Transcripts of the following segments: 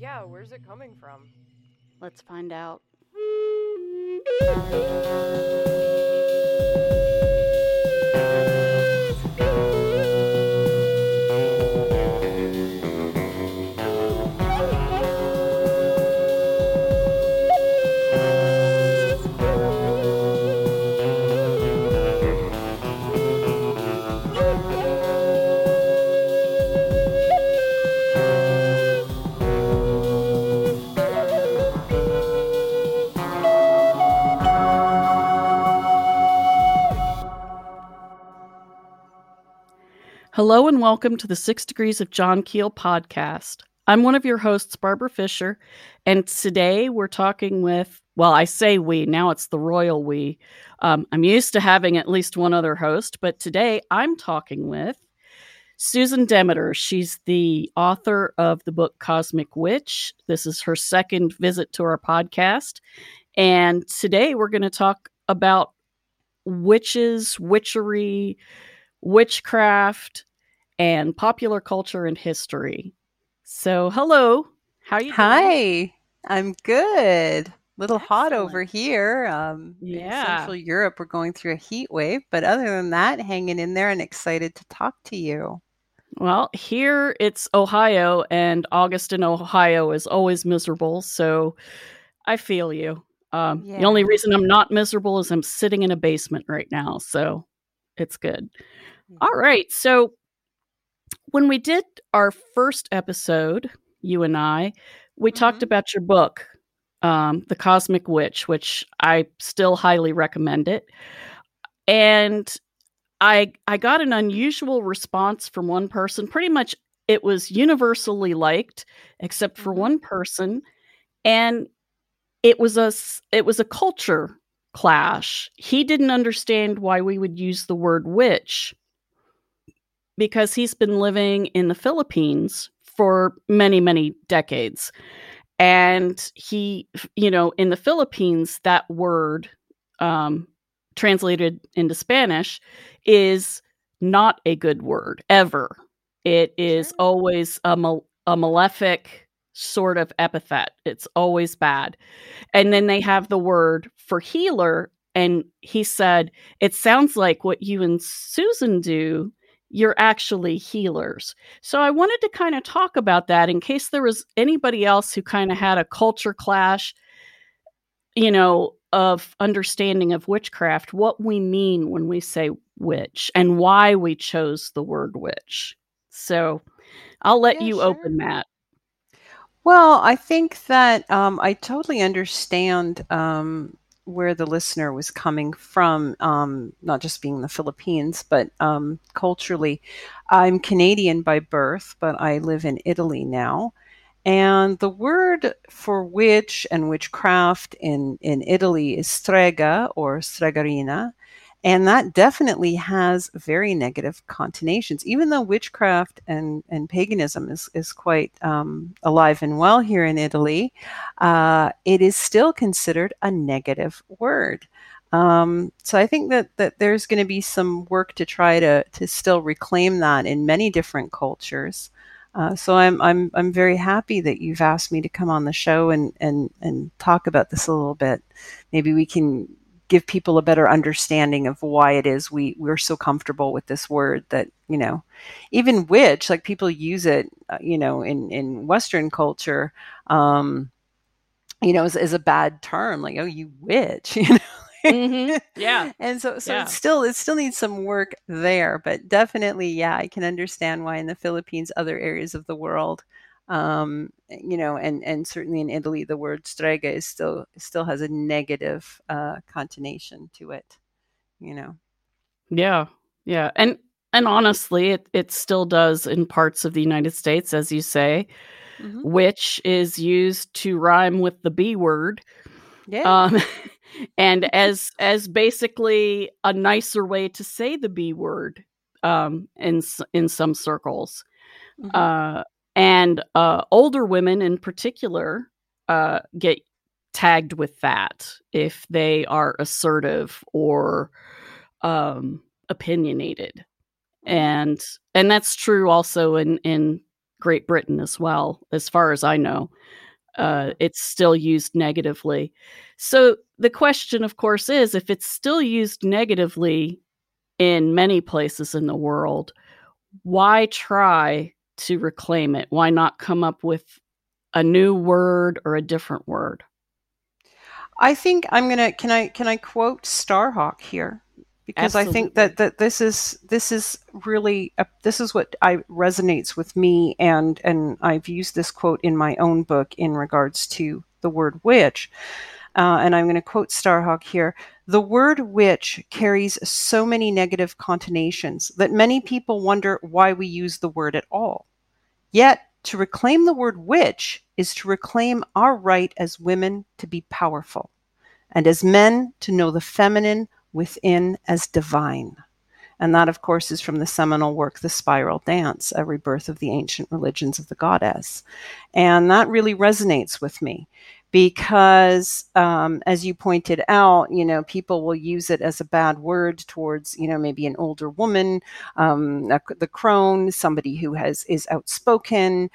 Yeah, where's it coming from? Let's find out. Hello and welcome to the 6 Degrees of John Keel podcast. I'm one of your hosts, Barbara Fisher, and today we're talking with, well, I say we, now it's the royal we. I'm used to having at least one other host, but today I'm talking with Susan Demeter. She's the author of the book Cosmic Witch. This is her second visit to our podcast, and today we're going to talk about witches, witchery, witchcraft, and popular culture and history. So, hello. How are you doing? Hi. I'm good. Little hot over here. Yeah. In Central Europe, we're going through a heat wave. But other than that, hanging in there and excited to talk to you. Well, here it's Ohio, and August in Ohio is always miserable. So, I feel you. The only reason I'm not miserable is I'm sitting in a basement right now. So, it's good. All right. So when we did our first episode, you and I, we talked about your book, The Cosmic Witch, which I still highly recommend it. And I got an unusual response from one person. Pretty much it was universally liked, except for one person. And it was a culture clash. He didn't understand why we would use the word witch because he's been living in the Philippines for many, many decades. And he, you know, in the Philippines, that word translated into Spanish is not a good word ever. It is always a malefic sort of epithet. It's always bad. And then they have the word for healer. And he said, it sounds like what you and Susan do, you're actually healers. So I wanted to kind of talk about that in case there was anybody else who kind of had a culture clash, you know, of understanding of witchcraft, what we mean when we say witch and why we chose the word witch. So I'll let you open that. Well, I think that I totally understand where the listener was coming from, not just being in the Philippines, but culturally. I'm Canadian by birth, but I live in Italy now. And the word for witch and witchcraft in Italy is strega or stregarina. And that definitely has very negative connotations, even though witchcraft and paganism is quite alive and well here in Italy. It is still considered a negative word. So I think that there's going to be some work to try to still reclaim that in many different cultures. So I'm very happy that you've asked me to come on the show and talk about this a little bit. Maybe we can give people a better understanding of why it is we're so comfortable with this word that, you know, even witch, like people use it, you know, in Western culture, you know, is a bad term, like, oh, you witch, you know. Mm-hmm. Yeah. And so yeah. It still needs some work there, but definitely, yeah, I can understand why in the Philippines, other areas of the world, you know, and certainly in Italy, the word strega is still has a negative connotation to it, you know. Yeah, yeah. And honestly, it still does in parts of the United States, as you say, which is used to rhyme with the B word. Yeah. And as basically a nicer way to say the B word in some circles. And older women in particular get tagged with that if they are assertive or opinionated. And that's true also in Great Britain as well, as far as I know. It's still used negatively. So the question, of course, is if it's still used negatively in many places in the world, why try to reclaim it? Why not come up with a new word or a different word? I think I'm going to, can I quote Starhawk here? Because absolutely. I think that this is what resonates with me, and I've used this quote in my own book in regards to the word witch. And I'm going to quote Starhawk here. The word witch carries so many negative connotations that many people wonder why we use the word at all. Yet, to reclaim the word witch is to reclaim our right as women to be powerful, and as men to know the feminine within as divine. And that, of course, is from the seminal work, The Spiral Dance, A Rebirth of the Ancient Religions of the Goddess. And that really resonates with me because, as you pointed out, you know, people will use it as a bad word towards, you know, maybe an older woman, the crone, somebody who is outspoken,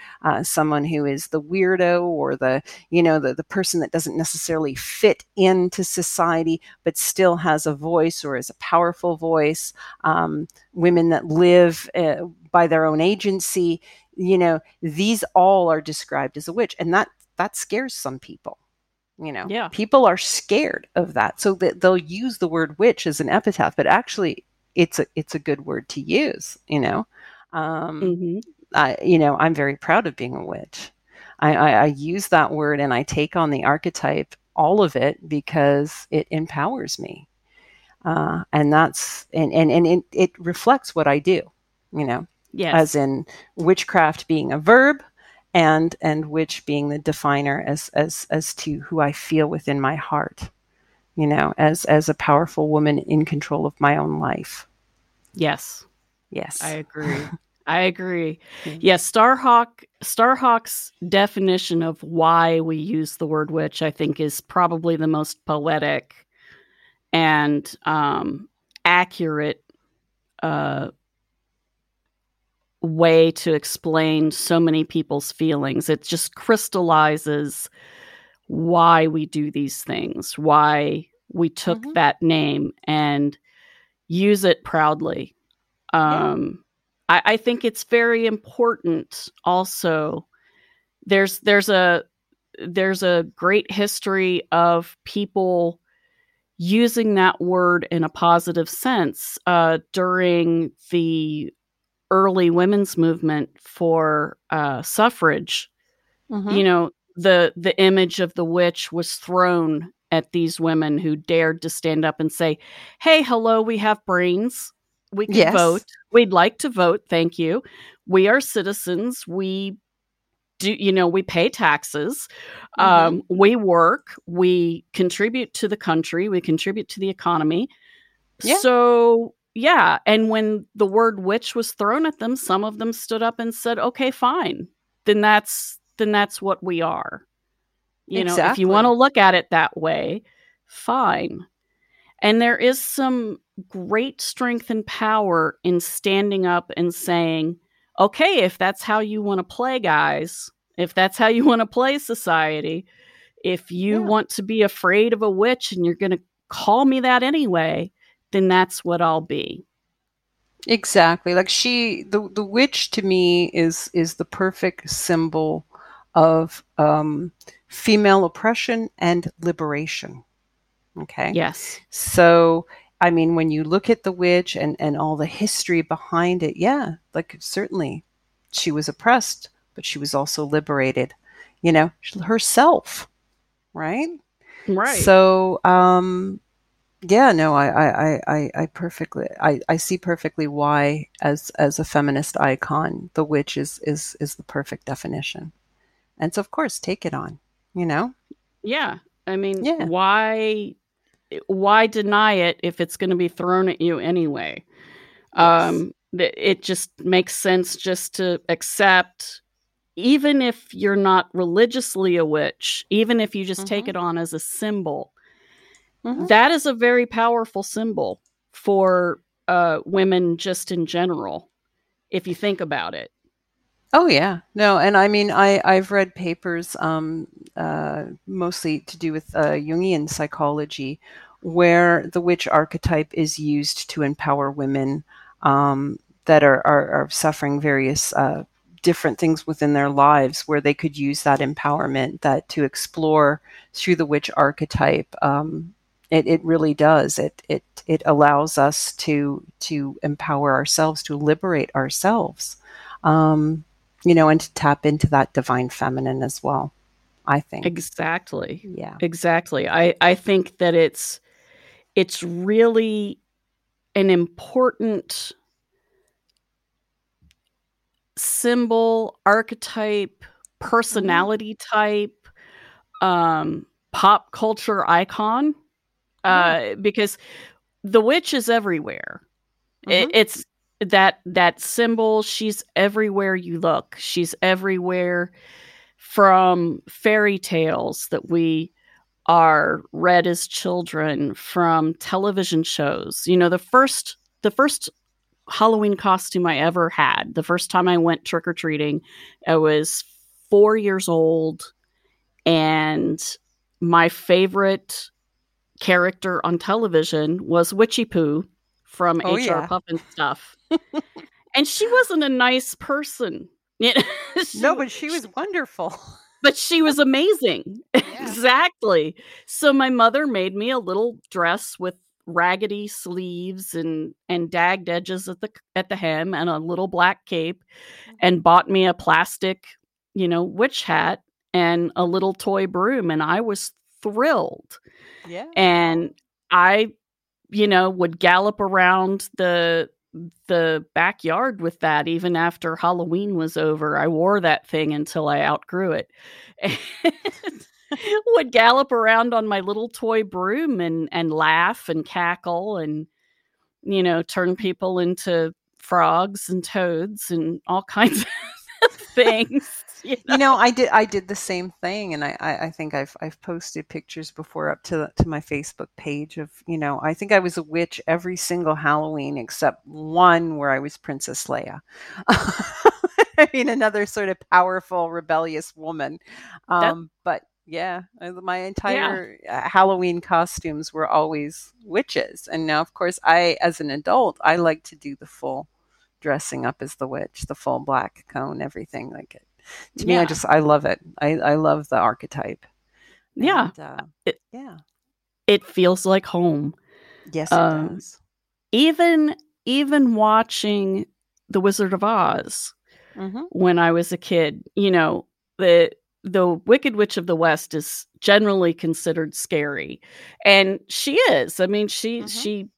someone who is the weirdo or the, you know, the person that doesn't necessarily fit into society, but still has a voice or is a powerful voice. Women that live by their own agency, you know, these all are described as a witch, and that scares some people, you know. Yeah. People are scared of that, so that they'll use the word witch as an epithet, but actually it's a good word to use, you know. Mm-hmm. You know, I'm very proud of being a witch. I use that word and I take on the archetype, all of it, because it empowers me. And that's, and it reflects what I do, you know. Yes. As in witchcraft being a verb, and witch being the definer as to who I feel within my heart, you know, as a powerful woman in control of my own life. Yes. Yes. I agree. I agree. Mm-hmm. Yes. Starhawk's definition of why we use the word witch, I think, is probably the most poetic and accurate way to explain so many people's feelings. It just crystallizes why we do these things, why we took mm-hmm. that name and use it proudly. Yeah. I think it's very important. Also, there's a great history of people using that word in a positive sense during the early women's movement for suffrage. Mm-hmm. You know, the image of the witch was thrown at these women who dared to stand up and say, hey, hello, we have brains. We can yes. vote. We'd like to vote. Thank you. We are citizens. We do, you know, we pay taxes, mm-hmm. we work, we contribute to the country, we contribute to the economy. Yeah. So, yeah. And when the word witch was thrown at them, some of them stood up and said, okay, fine. Then that's what we are. You exactly. know, if you want to look at it that way, fine. And there is some great strength and power in standing up and saying, okay, if that's how you want to play, guys, if that's how you want to play society, if you yeah. want to be afraid of a witch and you're going to call me that anyway, then that's what I'll be. Exactly. Like the witch to me is the perfect symbol of female oppression and liberation. Okay. Yes. So, I mean, when you look at the witch and all the history behind it, yeah, like certainly she was oppressed, but she was also liberated, you know, herself, right? Right. So, yeah, no, I see perfectly why, as a feminist icon, the witch is the perfect definition. And so, of course, take it on, you know? Yeah. I mean, yeah. Why deny it if it's going to be thrown at you anyway? Yes. It just makes sense just to accept, even if you're not religiously a witch, even if you just mm-hmm. take it on as a symbol. Mm-hmm. That is a very powerful symbol for women just in general, if you think about it. Oh yeah, no, and I mean I've read papers mostly to do with Jungian psychology, where the witch archetype is used to empower women that are suffering various different things within their lives, where they could use that empowerment that to explore through the witch archetype. It really does. It allows us to empower ourselves, to liberate ourselves. And to tap into that divine feminine as well, I think. Exactly. Yeah, exactly. I think that it's really an important symbol, archetype, personality type, pop culture icon, because the witch is everywhere. Mm-hmm. It's that symbol. She's everywhere you look. She's everywhere, from fairy tales that we are read as children, from television shows. You know, the first Halloween costume I ever had, the first time I went trick-or-treating, I was 4 years old, and my favorite character on television was Witchy Poo from HR Puffin Stuff. And she wasn't a nice person. But she was wonderful. But she was amazing. Yeah. Exactly. So my mother made me a little dress with raggedy sleeves and dagged edges at the hem, and a little black cape, and bought me a plastic, witch hat and a little toy broom. And I was thrilled. Yeah. And I would gallop around the backyard with that even after Halloween was over. I wore that thing until I outgrew it. Would gallop around on my little toy broom and laugh and cackle and, turn people into frogs and toads and all kinds of things. I did the same thing, and I think I've posted pictures before up to my Facebook page of, I think I was a witch every single Halloween except one, where I was Princess Leia. I mean, another sort of powerful, rebellious woman. My entire Halloween costumes were always witches. And now, of course, as an adult, I like to do the full dressing up as the witch, the full black cone, everything like it. To me, I love it. I love the archetype. Yeah. And, it feels like home. Yes, it does. Even watching The Wizard of Oz when I was a kid, the Wicked Witch of the West is generally considered scary, and she is. I mean, she's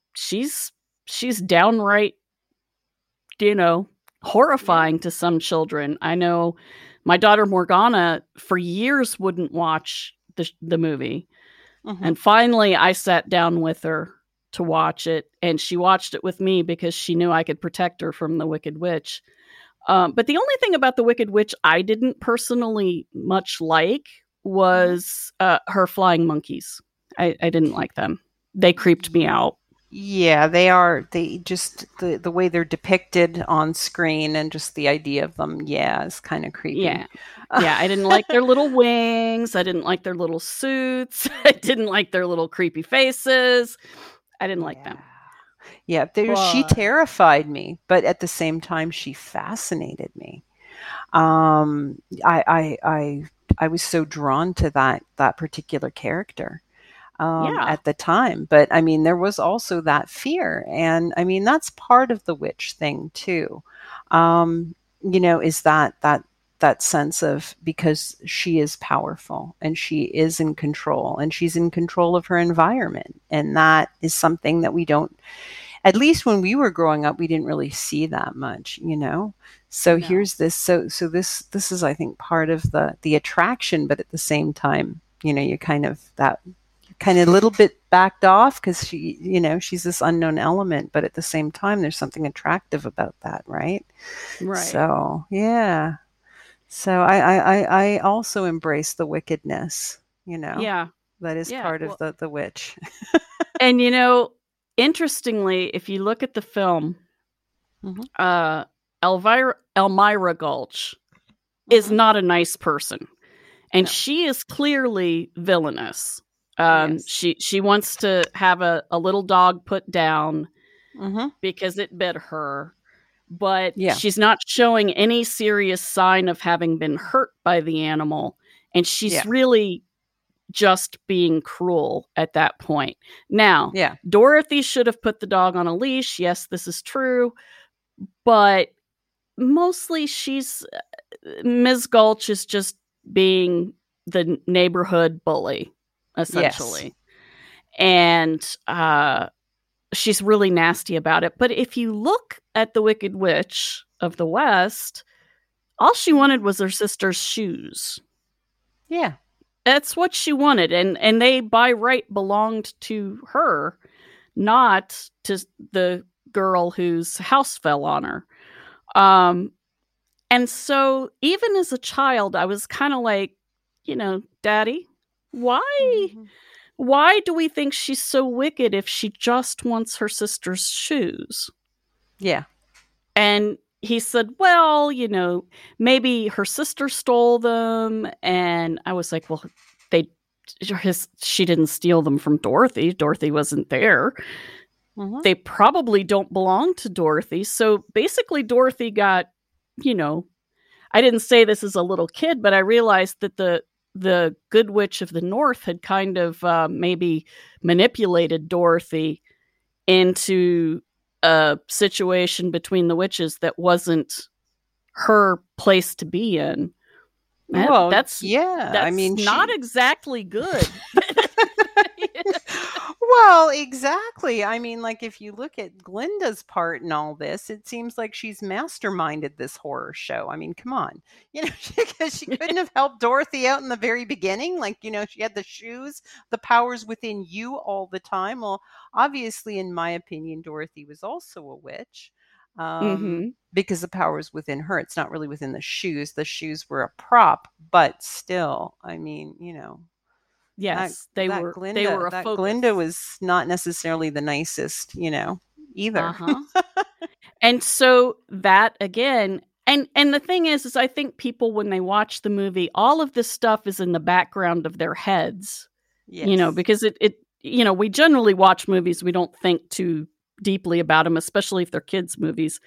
downright, horrifying to some children. I know my daughter Morgana for years wouldn't watch the movie. And finally I sat down with her to watch it, and she watched it with me because she knew I could protect her from the Wicked Witch. But the only thing about the Wicked Witch I didn't personally much like was her flying monkeys. I didn't like them. They creeped me out. Yeah, they are. They just the way they're depicted on screen, and just the idea of them, is kind of creepy. Yeah. I didn't like their little wings. I didn't like their little suits. I didn't like their little creepy faces. I didn't like them. Yeah, she terrified me, but at the same time, she fascinated me. I was so drawn to that particular character. At the time. But I mean, there was also that fear. And I mean, that's part of the witch thing too. Is that sense of, because she is powerful and she is in control, and she's in control of her environment. And that is something that we don't, at least when we were growing up, we didn't really see that much, So here's this. So this is, I think, part of the attraction, but at the same time, you're kind of a little bit backed off because she, she's this unknown element, but at the same time, there's something attractive about that. Right. Right. So, yeah. So I also embrace the wickedness, that is part of the witch. And, interestingly, if you look at the film, Elmira Gulch is not a nice person. And no. She is clearly villainous. Yes. She wants to have a little dog put down because it bit her. But she's not showing any serious sign of having been hurt by the animal. And she's really just being cruel at that point. Now, Dorothy should have put the dog on a leash. Yes, this is true. But mostly she's... Ms. Gulch is just being the neighborhood bully, essentially. Yes. And she's really nasty about it. But if you look at the Wicked Witch of the West, all she wanted was her sister's shoes. Yeah. That's what she wanted. And they, by right, belonged to her, not to the girl whose house fell on her. And so even as a child, I was kind of like, you know, Daddy, why do we think she's so wicked if she just wants her sister's shoes? Yeah. And he said, well, you know, maybe her sister stole them. And I was like, well, she didn't steal them from Dorothy. Dorothy wasn't there. They probably don't belong to Dorothy. So basically Dorothy got, you know, I didn't say this as a little kid, but I realized that the Good Witch of the North had kind of maybe manipulated Dorothy into a situation between the witches that wasn't her place to be in. Well, that's I mean, not exactly good. Well, exactly. I mean, like, if you look at Glinda's part in all this, it seems like she's masterminded this horror show. I mean, come on. You know, because she couldn't have helped Dorothy out in the very beginning. Like, you know, she had the shoes, the powers within you all the time. Well, obviously, in my opinion, Dorothy was also a witch. Because the power is within her. It's not really within the shoes. The shoes were a prop, but still, I mean, you know. Yes, they were a focus. Glinda was not necessarily the nicest, you know, either. And so that, again, and the thing is I think people, when they watch the movie, all of this stuff is in the background of their heads, you know, because it, you know, we generally watch movies. We don't think too deeply about them, especially if they're kids' movies.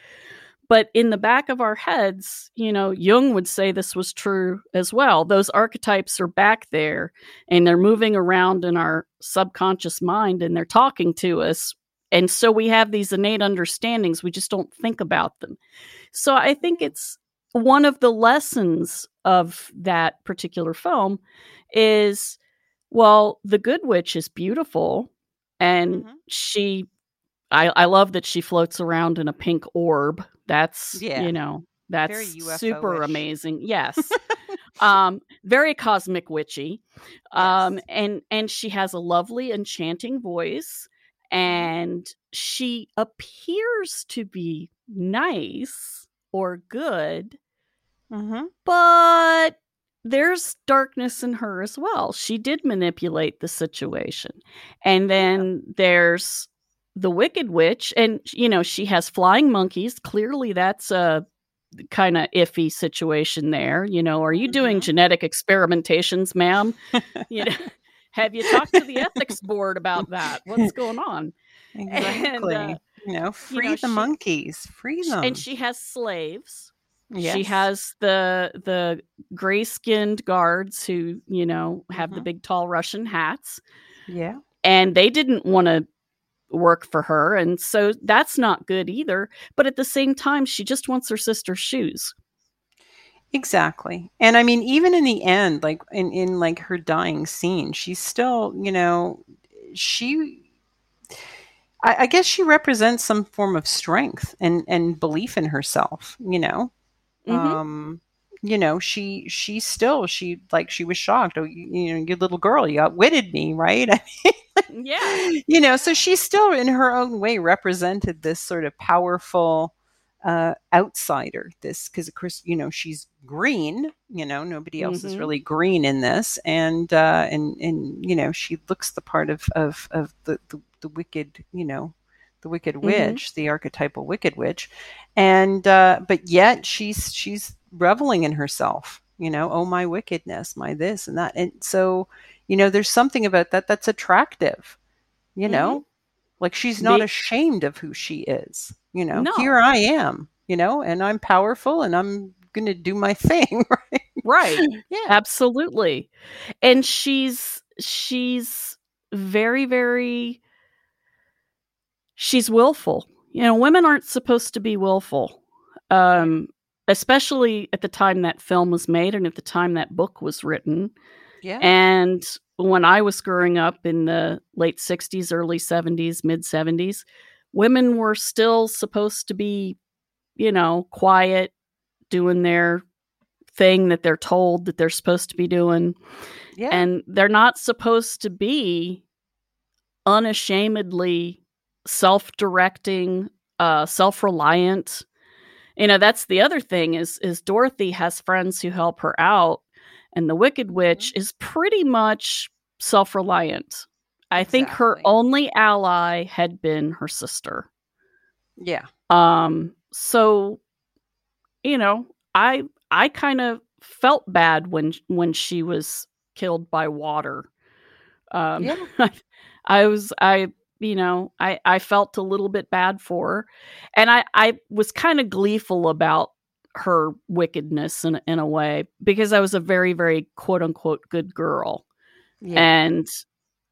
But in the back of our heads, you know, Jung would say this was true as well. Those archetypes are back there and they're moving around in our subconscious mind and they're talking to us. And so we have these innate understandings. We just don't think about them. So I think it's one of the lessons of that particular film is, well, the Good Witch is beautiful and she... I love that she floats around in a pink orb. That's, you know, that's super amazing. Yes. Very cosmic witchy. And she has a lovely enchanting voice and she appears to be nice or good, but there's darkness in her as well. She did manipulate the situation. And then there's the Wicked Witch, and, you know, she has flying monkeys. Clearly, that's a kind of iffy situation there. You know, are you doing genetic experimentations, ma'am? You know, have you talked to the ethics board about that? What's going on? Exactly. And, you know, free the monkeys. Free them. And she has slaves. Yes. She has the gray-skinned guards who, you know, have the big, tall Russian hats. Yeah. And they didn't want to work for her, and so that's not good either. But at the same time, she just wants her sister's shoes. Exactly. And I mean, even in the end, like in like her dying scene, she's still, you know, I guess she represents some form of strength and belief in herself, you know. You know, she like, she was shocked. Oh, you know, you little girl, you outwitted me, right? I mean, yeah. You know, so she still in her own way represented this sort of powerful outsider, because of course, you know, she's green, you know, nobody else is really green in this. And you know, she looks the part of the wicked, you know, the Wicked Witch, the archetypal Wicked Witch, and but yet she's reveling in herself. You know, oh, my wickedness, my this and that, and so you know, there's something about that that's attractive. You know, like she's not ashamed of who she is. You know, here I am. You know, and I'm powerful, and I'm going to do my thing. Right. Right. Yeah. Absolutely. And she's very, very. She's willful. You know, women aren't supposed to be willful, especially at the time that film was made and at the time that book was written. Yeah. And when I was growing up in the late 60s, early 70s, mid 70s, women were still supposed to be, you know, quiet, doing their thing that they're told that they're supposed to be doing. Yeah. And they're not supposed to be unashamedly self-directing, self-reliant. You know, that's the other thing is Dorothy has friends who help her out, and the Wicked Witch is pretty much self-reliant. I think her only ally had been her sister. Yeah. So, you know, I kind of felt bad when she was killed by water. You know, I felt a little bit bad for her, and I was kind of gleeful about her wickedness in a way, because I was a very, very quote unquote good girl. Yeah. And,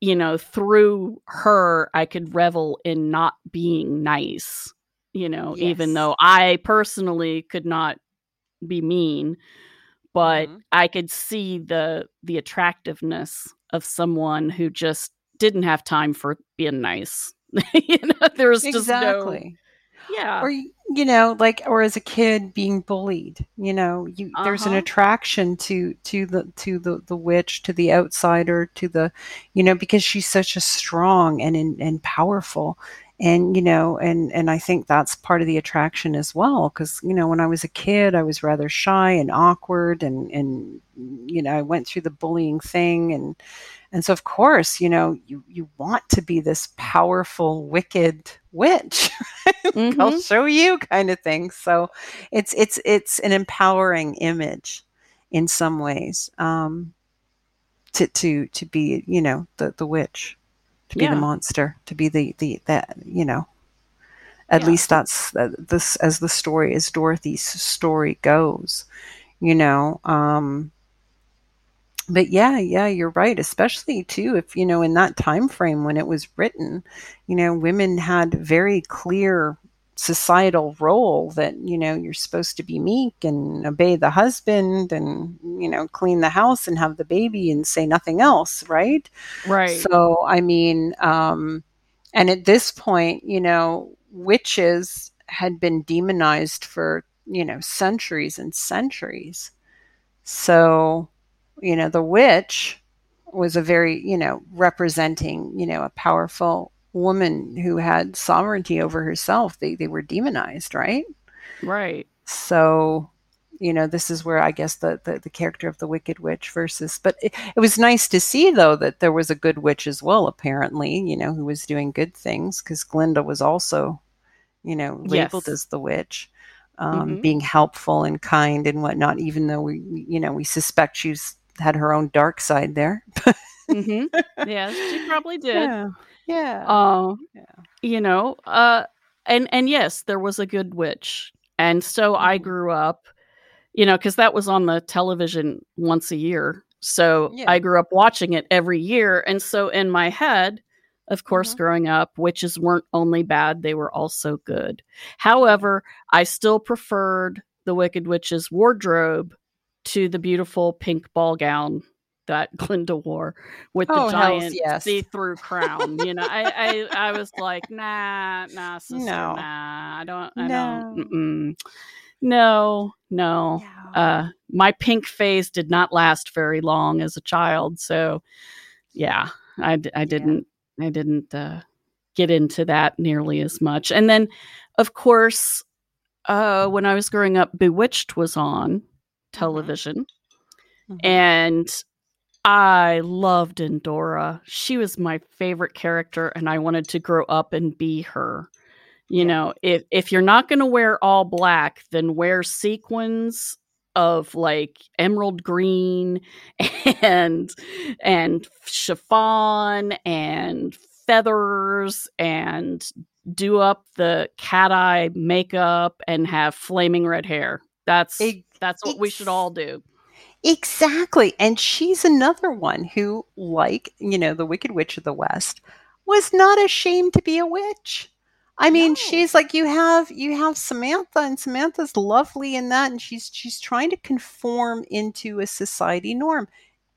you know, through her, I could revel in not being nice, you know, even though I personally could not be mean, but I could see the attractiveness of someone who just didn't have time for being nice. You know, there's just no, yeah. Or, you know, like, or as a kid being bullied, you know, you, there's an attraction to the witch, to the outsider, to the, you know, because she's such a strong and powerful, and, you know, and I think that's part of the attraction as well. 'Cause, you know, when I was a kid, I was rather shy and awkward, and, you know, I went through the bullying thing, and so, of course, you know, you want to be this powerful, wicked witch. I'll show you, kind of thing. So it's an empowering image in some ways, to be, you know, the witch, to be the monster, to be the you know, at least that's this, as the story, as Dorothy's story goes, you know, but yeah, you're right. Especially too, if, you know, in that time frame when it was written, you know, women had very clear societal role that, you know, you're supposed to be meek and obey the husband, and, you know, clean the house and have the baby and say nothing else. Right. Right. So, I mean, and at this point, you know, witches had been demonized for, you know, centuries and centuries. So, you know, the witch was a very, you know, representing, you know, a powerful woman who had sovereignty over herself. They were demonized, right? Right. So, you know, this is where I guess the character of the Wicked Witch versus, but it was nice to see, though, that there was a good witch as well, apparently, you know, who was doing good things, because Glinda was also, you know, labeled as the witch. Being helpful and kind and whatnot, even though we suspect she's had her own dark side there. Yeah, she probably did. Yeah. You know, and yes, there was a good witch. And so I grew up, you know, because that was on the television once a year. So I grew up watching it every year. And so in my head, of course, growing up, witches weren't only bad, they were also good. However, I still preferred the Wicked Witch's wardrobe to the beautiful pink ball gown that Glinda wore with the giant see-through crown. You know, I was like, nah, sister, no. No. My pink phase did not last very long as a child. So, yeah, I didn't get into that nearly as much. And then, of course, when I was growing up, Bewitched was on television. And I loved Endora. She was my favorite character, and I wanted to grow up and be her. You know, if you're not going to wear all black, then wear sequins of like emerald green and chiffon and feathers, and do up the cat eye makeup and have flaming red hair. That's what we should all do. Exactly. And she's another one who, like, you know, the Wicked Witch of the West, was not ashamed to be a witch. I mean, she's like, you have Samantha, and Samantha's lovely in that, and she's trying to conform into a society norm.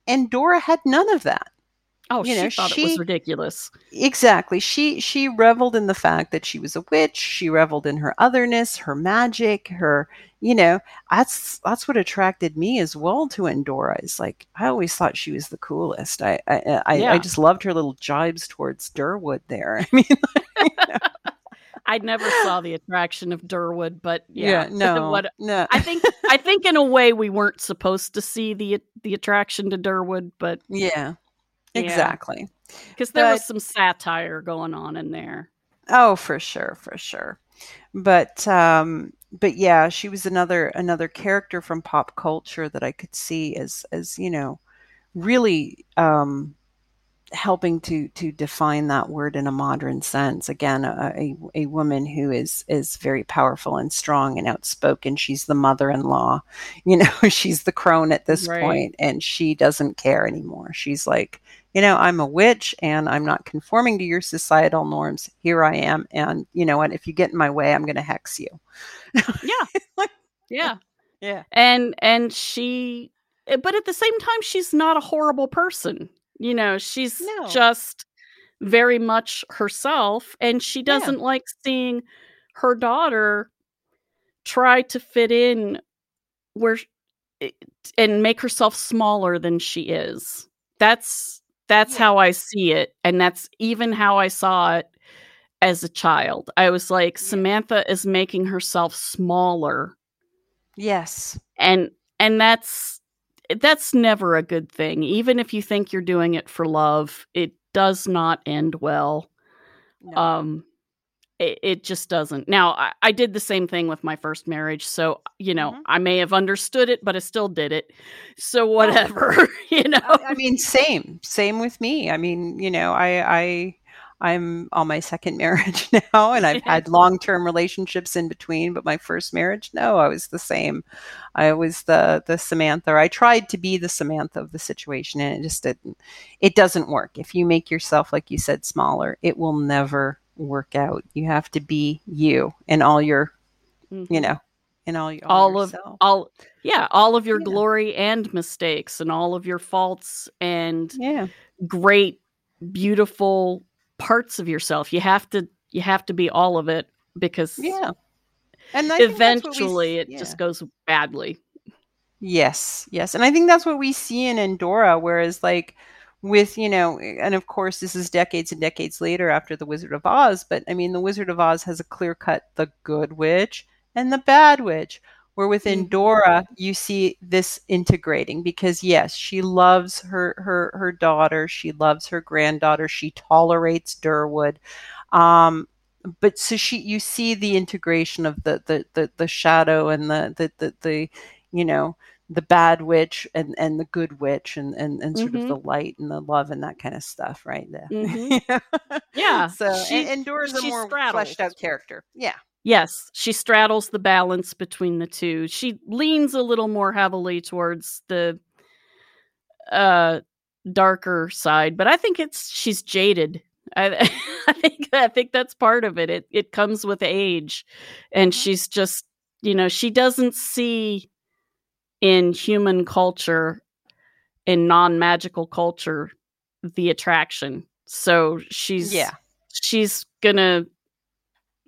And Dora had none of that. Oh, she thought it was ridiculous. Exactly. She reveled in the fact that she was a witch. She reveled in her otherness, her magic, her, you know, that's what attracted me as well to Endora. It's like, I always thought she was the coolest. I just loved her little jibes towards Durwood there. I mean, like, you know. I never saw the attraction of Durwood, but no. I think in a way we weren't supposed to see the attraction to Durwood, but yeah, exactly. Because there was some satire going on in there. Oh, for sure. But yeah, she was another character from pop culture that I could see as you know, really. Helping to define that word in a modern sense. Again, a woman who is very powerful and strong and outspoken. She's the mother-in-law, you know, she's the crone at this point, and she doesn't care anymore. She's like, you know, I'm a witch and I'm not conforming to your societal norms. Here I am. And you know what, if you get in my way, I'm going to hex you. Yeah. Yeah. Yeah. And she, but at the same time, she's not a horrible person. You know, she's just very much herself, and she doesn't like seeing her daughter try to fit in where and make herself smaller than she is. That's how I see it, and that's even how I saw it as a child. I was like, Samantha is making herself smaller. Yes. And that's never a good thing. Even if you think you're doing it for love, it does not end well. No. It just doesn't. Now, I did the same thing with my first marriage. So, you know, I may have understood it, but I still did it. So whatever, you know. I mean, same with me. I mean, you know, I'm on my second marriage now, and I've had long-term relationships in between, but my first marriage, no, I was the same. I was the Samantha. I tried to be the Samantha of the situation, and it just didn't. It doesn't work. If you make yourself, like you said, smaller, it will never work out. You have to be you and all your, you know, and all of your glory and mistakes and all of your faults and great, beautiful parts of yourself. You have to be all of it, because and eventually it just goes badly. Yes. And I think that's what we see in Endora, whereas like with, you know, and of course this is decades and decades later after the Wizard of Oz, but I mean the Wizard of Oz has a clear cut, the good witch and the bad witch, where with Endora you see this integrating, because yes, she loves her daughter, she loves her granddaughter, she tolerates Durwood, but so you see the integration of the shadow and the you know, the bad witch and the good witch and sort of the light and the love and that kind of stuff right there. Yeah. So Endora's a more fleshed out character. Yeah. Yes, she straddles the balance between the two. She leans a little more heavily towards the darker side, but I think she's jaded. I think that's part of it. It comes with age, and she's just, you know, she doesn't see in human culture, in non-magical culture, the attraction. So she's gonna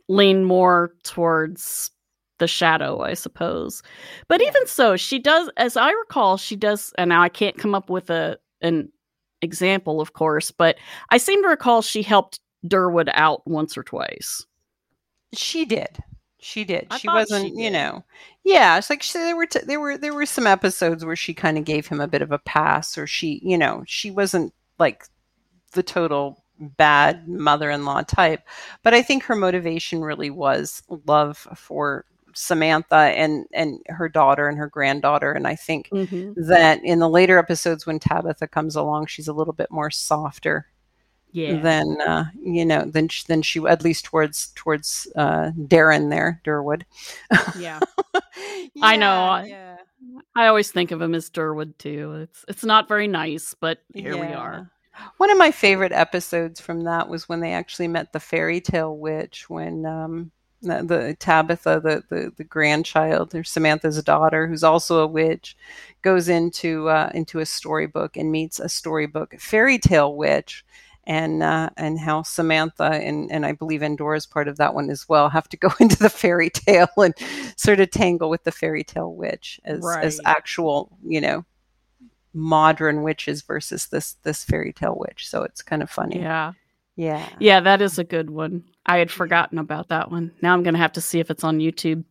lean more towards the shadow, I suppose. But even so, she does, as I recall, and now I can't come up with an example, of course, but I seem to recall she helped Durwood out once or twice. She did. She did. She wasn't, you know. Yeah, it's like there were some episodes where she kind of gave him a bit of a pass, or she, you know, she wasn't like the total bad mother-in-law type. But I think her motivation really was love for Samantha and her daughter and her granddaughter. And I think that in the later episodes when Tabitha comes along, she's a little bit more softer. Yeah. Then she at least towards Darren there, Durwood. Yeah. I know. Yeah. I always think of him as Durwood too. It's not very nice, but here we are. One of my favorite episodes from that was when they actually met the fairy tale witch, when the Tabitha, the grandchild, or Samantha's daughter, who's also a witch, goes into a storybook and meets a storybook fairy tale witch. And how Samantha and I believe Endora is part of that one as well, have to go into the fairy tale and sort of tangle with the fairy tale witch as actual, you know, modern witches versus this fairy tale witch. So it's kind of funny. Yeah, that is a good one. I had forgotten about that one. Now I'm going to have to see if it's on YouTube.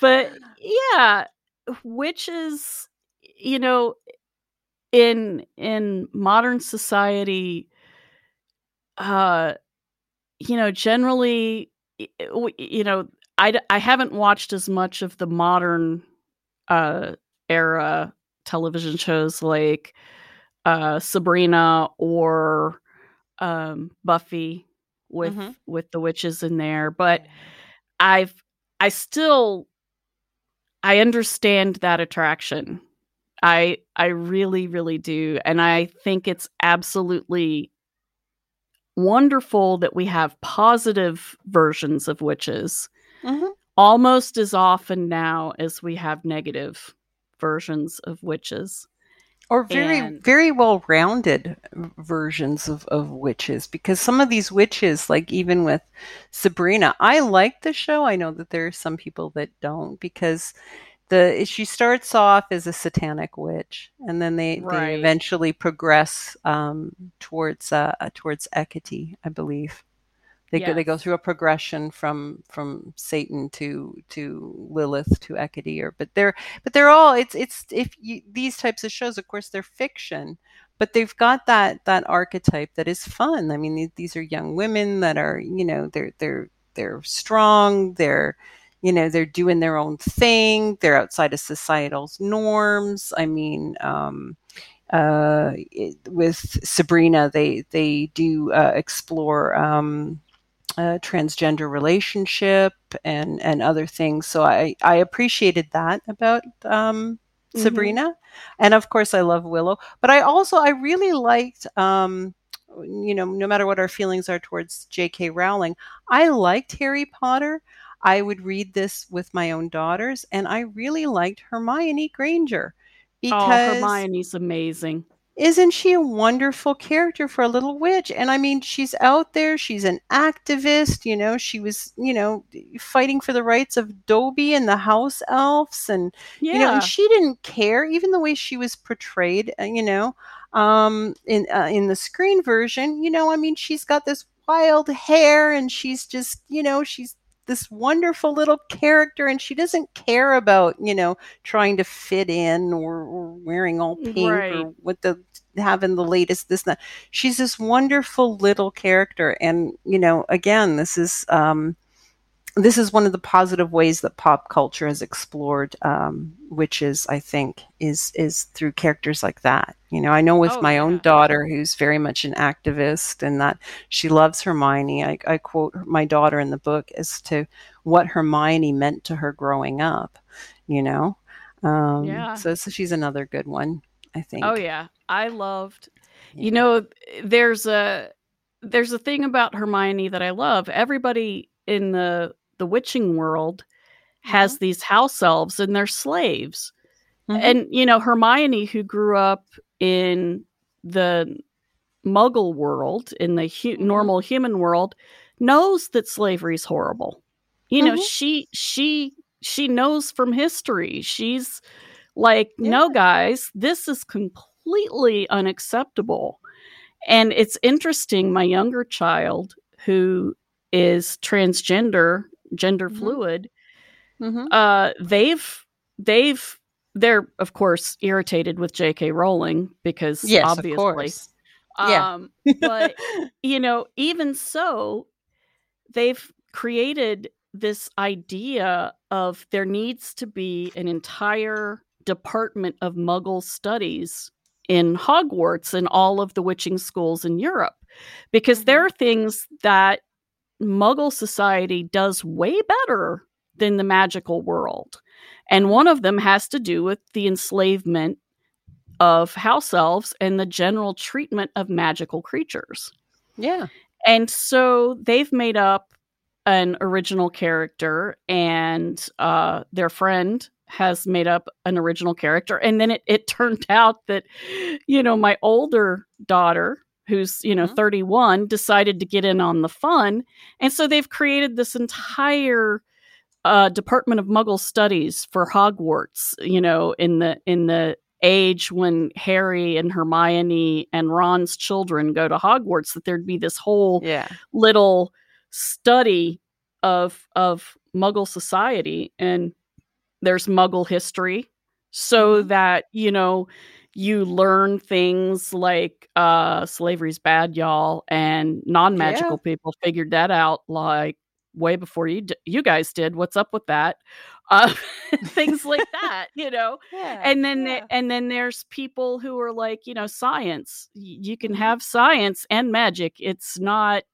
But yeah, witches, you know, in modern society, you know, generally, you know, I haven't watched as much of the modern era television shows like Sabrina or Buffy with the witches in there, but I understand that attraction. I really, really do. And I think it's absolutely wonderful that we have positive versions of witches almost as often now as we have negative versions of witches. Or very well-rounded versions of witches, because some of these witches, like even with Sabrina, I like the show. I know that there are some people that don't, because she starts off as a satanic witch, and then they eventually progress towards Hecate, I believe. They go through a progression from Satan to Lilith to Hecate, but they're all these types of shows. Of course, they're fiction, but they've got that archetype that is fun. I mean, these are young women that are, you know, they're strong, they're, you know, they're doing their own thing. They're outside of societal norms. I mean, with Sabrina, they do explore transgender relationship and other things. So I appreciated that about Sabrina. And of course, I love Willow. But I really liked, you know, no matter what our feelings are towards J.K. Rowling, I liked Harry Potter. I would read this with my own daughters, and I really liked Hermione Granger. Because Hermione's amazing. Isn't she a wonderful character for a little witch? And I mean, she's out there. She's an activist. You know, she was, you know, fighting for the rights of Dobby and the house elves. And, you know, and she didn't care, even the way she was portrayed, you know, in the screen version. You know, I mean, she's got this wild hair, and she's just, you know, she's this wonderful little character, and she doesn't care about, you know, trying to fit in or wearing all pink or having the latest this and that. She's this wonderful little character, and, you know, again, this is one of the positive ways that pop culture has explored witches. I think is through characters like that. You know, I know with my own daughter, who's very much an activist, and that she loves Hermione. I quote my daughter in the book as to what Hermione meant to her growing up. You know, so she's another good one, I think. Oh yeah, I loved. Yeah. You know, there's a thing about Hermione that I love. Everybody in the witching world has these house elves and they're slaves. And, you know, Hermione, who grew up in the Muggle world, in the normal human world, knows that slavery is horrible. You know, she knows from history. She's like, no, guys, this is completely unacceptable. And it's interesting. My younger child, who is transgender, gender fluid, they're of course irritated with J.K. Rowling because obviously, of course. But you know, even so, they've created this idea of there needs to be an entire department of Muggle studies in Hogwarts and all of the witching schools in Europe, because there are things that Muggle society does way better than the magical world. And one of them has to do with the enslavement of house elves and the general treatment of magical creatures. Yeah. And so they've made up an original character, and their friend has made up an original character. And then it turned out that, you know, my older daughter, who's, you know, 31, decided to get in on the fun. And so they've created this entire Department of Muggle Studies for Hogwarts, you know, in the age when Harry and Hermione and Ron's children go to Hogwarts, that there'd be this whole little study of Muggle society, and there's Muggle history, so that, you know, you learn things like slavery's bad, y'all, and non-magical people figured that out like way before you guys did. What's up with that? Things like that, you know. And then there's people who are like, you know, science. You can have science and magic. It's not,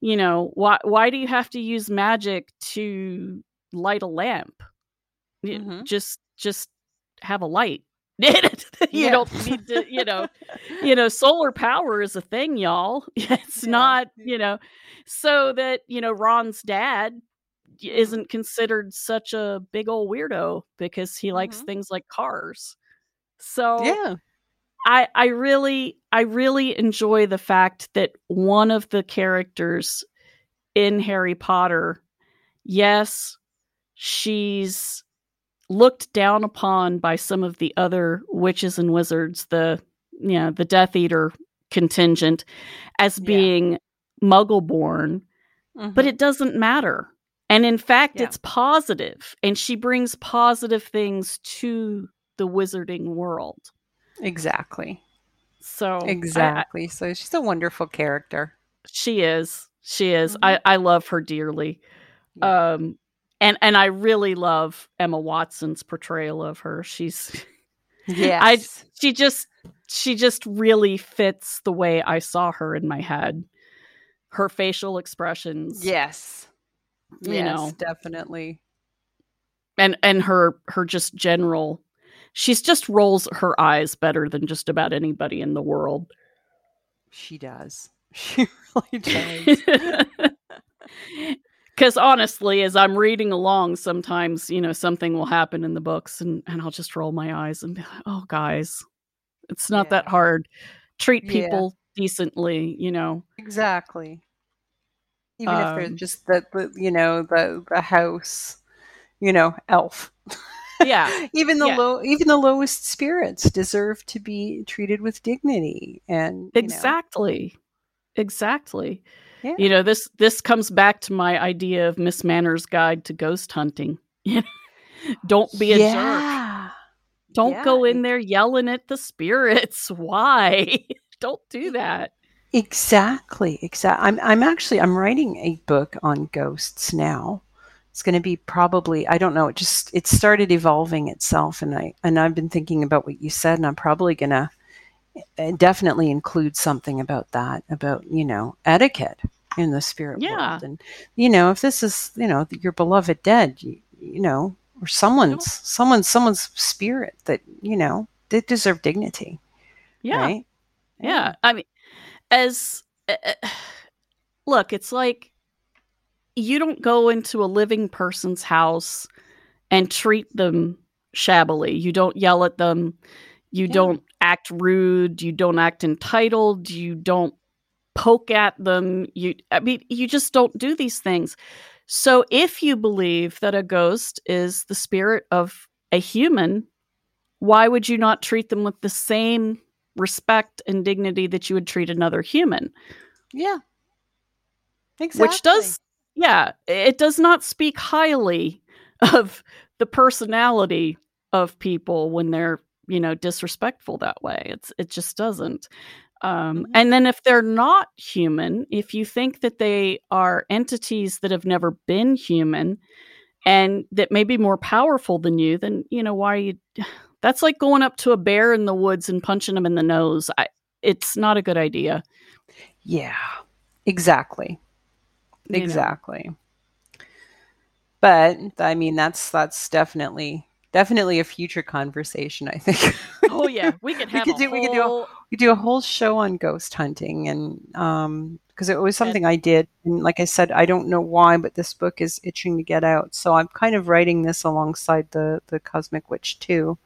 you know, why do you have to use magic to light a lamp? Just have a light. You don't need to, you know, solar power is a thing, y'all. It's not, you know, so that, you know, Ron's dad isn't considered such a big old weirdo because he likes things like cars. So I really enjoy the fact that one of the characters in Harry Potter, she's looked down upon by some of the other witches and wizards, the Death Eater contingent, as being Muggle born, but it doesn't matter. And in fact, it's positive, and she brings positive things to the wizarding world. Exactly. So she's a wonderful character. She is. I love her dearly. And I really love Emma Watson's portrayal of her. She just really fits the way I saw her in my head. Her facial expressions. You know, definitely. And her just general, she's just rolls her eyes better than just about anybody in the world. She does. She really does. Because honestly, as I'm reading along, sometimes, you know, something will happen in the books and I'll just roll my eyes and be like, oh, guys, it's not that hard. Treat people decently, you know. Exactly. Even if they're just the house, you know, elf. Even the lowest spirits deserve to be treated with dignity. And Exactly. Yeah. You know, this comes back to my idea of Miss Manners' Guide to Ghost Hunting. Don't be a jerk. Don't go in there yelling at the spirits. Why? Don't do that. Exactly. I'm writing a book on ghosts now. It's going to be probably, I don't know, it started evolving itself, and I've been thinking about what you said, and I'm probably going to definitely include something about that, about, you know, etiquette in the spirit world. And, you know, if this is, you know, your beloved dead, you know, or someone's spirit that, you know, they deserve dignity. Yeah. Right? Yeah. I mean, look, it's like you don't go into a living person's house and treat them shabbily. You don't yell at them. You don't act rude. You don't act entitled. You don't poke at them. You just don't do these things. So if you believe that a ghost is the spirit of a human, why would you not treat them with the same respect and dignity that you would treat another human? Yeah. Exactly. Which does, yeah, it does not speak highly of the personality of people when they're, you know, disrespectful that way. It just doesn't. And then if they're not human, if you think that they are entities that have never been human and that may be more powerful than you, then, you know, why are you... That's like going up to a bear in the woods and punching him in the nose. It's not a good idea. Yeah, exactly. You exactly. Know. But I mean, that's definitely a future conversation, I think. Oh yeah, we could have we could do a whole show on ghost hunting, and because it was something I did, and like I said, I don't know why, but this book is itching to get out, so I'm kind of writing this alongside the Cosmic Witch 2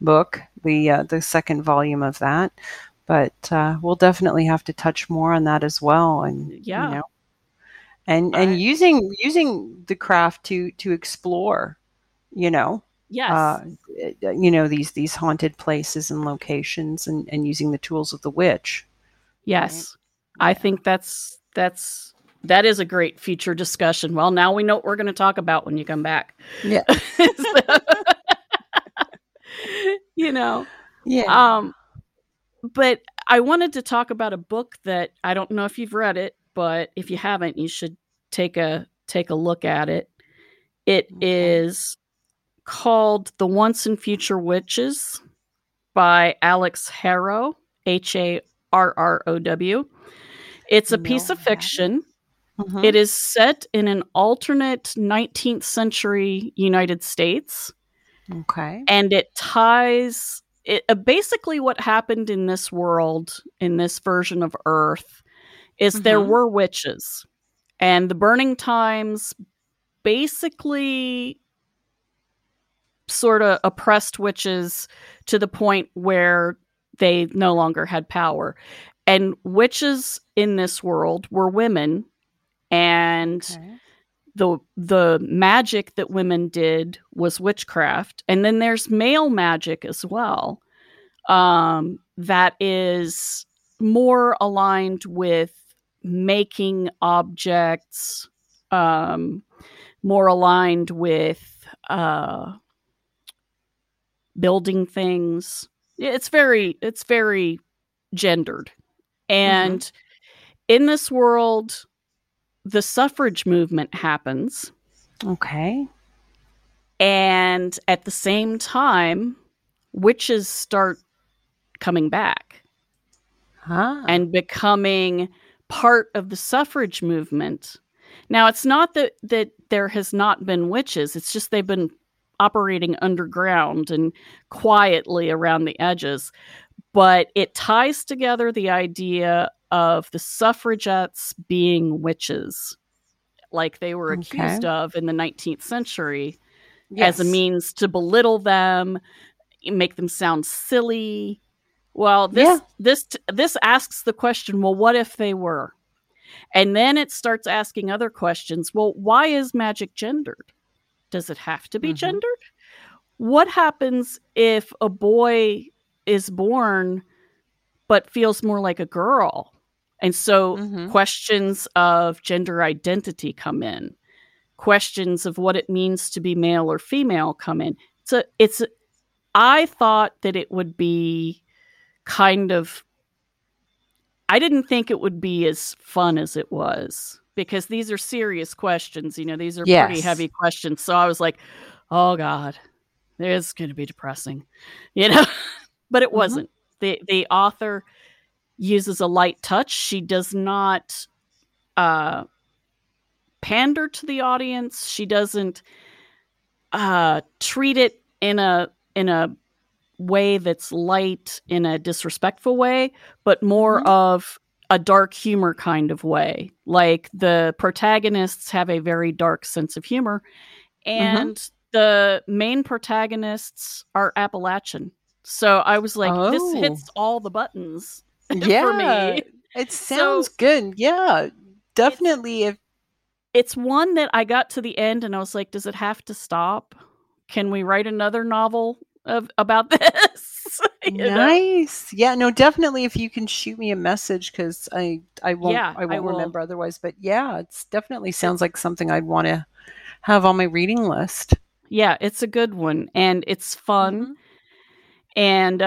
book, the second volume of that. But we'll definitely have to touch more on that as well, and yeah, you know, and using the craft to explore, you know. Yes. You know, these haunted places and locations, and using the tools of the witch. Yes. Right? Yeah. I think that is a great future discussion. Well, now we know what we're going to talk about when you come back. Yeah. You know. Yeah. But I wanted to talk about a book that I don't know if you've read it, but if you haven't, you should take a look at it. It is called The Once and Future Witches by Alex Harrow, Harrow. It's a piece of fiction. Mm-hmm. It is set in an alternate 19th century United States. Okay. And it ties basically what happened in this world, in this version of Earth, is there were witches. And the Burning Times basically sort of oppressed witches to the point where they no longer had power. And witches in this world were women, and the magic that women did was witchcraft. And then there's male magic as well, that is more aligned with making objects, more aligned with building things. It's very gendered. And in this world, the suffrage movement happens. Okay. And at the same time, witches start coming back and becoming part of the suffrage movement. Now, it's not that there has not been witches. It's just they've been operating underground and quietly around the edges. But it ties together the idea of the suffragettes being witches, like they were accused of in the 19th century, as a means to belittle them, make them sound silly. Well, this asks the question, well, what if they were? And then it starts asking other questions. Well, why is magic gendered? Does it have to be gendered? What happens if a boy is born but feels more like a girl? And so questions of gender identity come in. Questions of what it means to be male or female come in. So I thought that it would be kind of... I didn't think it would be as fun as it was, because these are serious questions, you know, these are pretty heavy questions. So I was like, oh God, it's going to be depressing, you know, but it wasn't. The author uses a light touch. She does not pander to the audience. She doesn't treat it in a way that's light, in a disrespectful way, but more of a dark humor kind of way. Like, the protagonists have a very dark sense of humor, and the main protagonists are Appalachian. So I was like, this hits all the buttons for me. It sounds good. Yeah, definitely. It's one that I got to the end and I was like, does it have to stop? Can we write another novel about this? Nice. Know? Yeah, no, definitely if you can shoot me a message, because I won't remember otherwise. But yeah, it's definitely sounds like something I'd want to have on my reading list. Yeah, it's a good one, and it's fun. Mm-hmm. And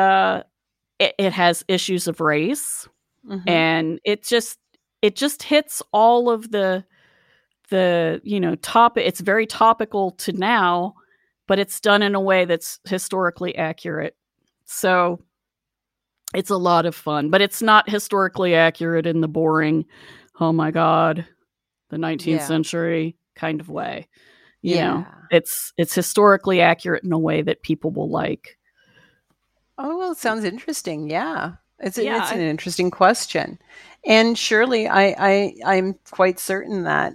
it has issues of race, mm-hmm. and it just hits all of the topic. It's very topical to now, but it's done in a way that's historically accurate. So it's a lot of fun, but it's not historically accurate in the boring, oh my God, the 19th century kind of way. You know, it's historically accurate in a way that people will like. Oh, well, it sounds interesting. Yeah. It's an interesting question. And surely I'm quite certain that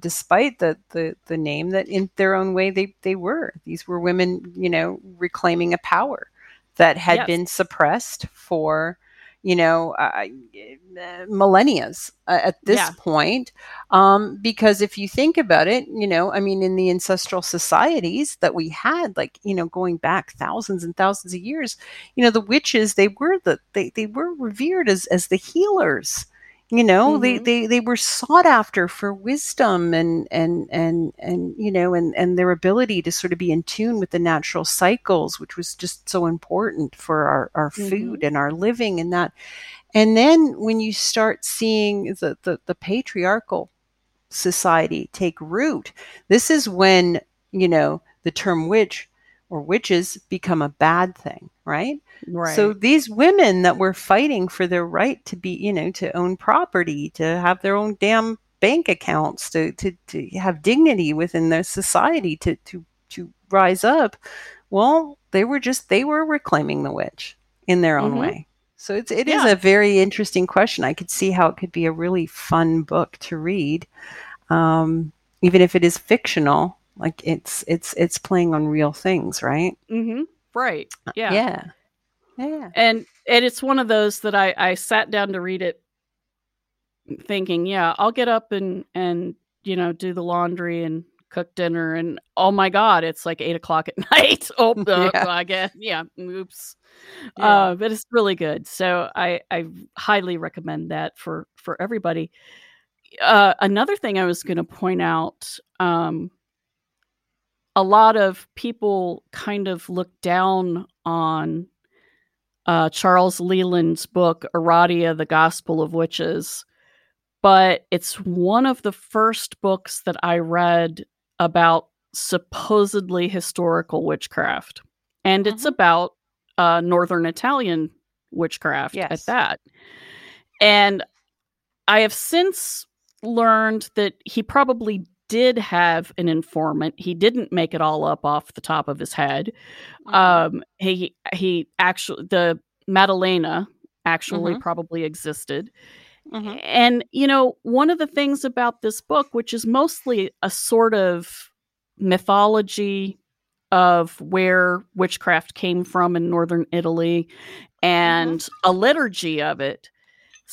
despite the name, that in their own way, they were. These were women, reclaiming a power that had been suppressed for, millennia at this point. Because if you think about it, in the ancestral societies that we had, going back thousands and thousands of years, the witches, they were revered as the healers, mm-hmm. they were sought after for wisdom and their ability to sort of be in tune with the natural cycles, which was just so important for our mm-hmm. food and our living and that. And then when you start seeing the patriarchal society take root, this is when, the term witch or witches become a bad thing, right? Right. So these women that were fighting for their right to be, to own property, to have their own damn bank accounts, to have dignity within their society, to rise up. Well, they were reclaiming the witch in their own mm-hmm. way. So it is a very interesting question. I could see how it could be a really fun book to read. Even if it is fictional, like it's playing on real things, right? Mm-hmm. Right. Yeah. Yeah. Yeah. And it's one of those that I sat down to read it thinking, I'll get up and do the laundry and cook dinner, and oh my God, it's like 8:00 at night. I guess. Yeah. Oops. Yeah. But it's really good. So I highly recommend that for everybody. Another thing I was going to point out, a lot of people kind of look down on Charles Leland's book, Aradia, the Gospel of Witches, but it's one of the first books that I read about supposedly historical witchcraft. And mm-hmm. it's about Northern Italian witchcraft at that. And I have since learned that he probably did have an informant. He didn't make it all up off the top of his head. He actually, the Maddalena actually mm-hmm. probably existed. Mm-hmm. And, one of the things about this book, which is mostly a sort of mythology of where witchcraft came from in Northern Italy and mm-hmm. a liturgy of it.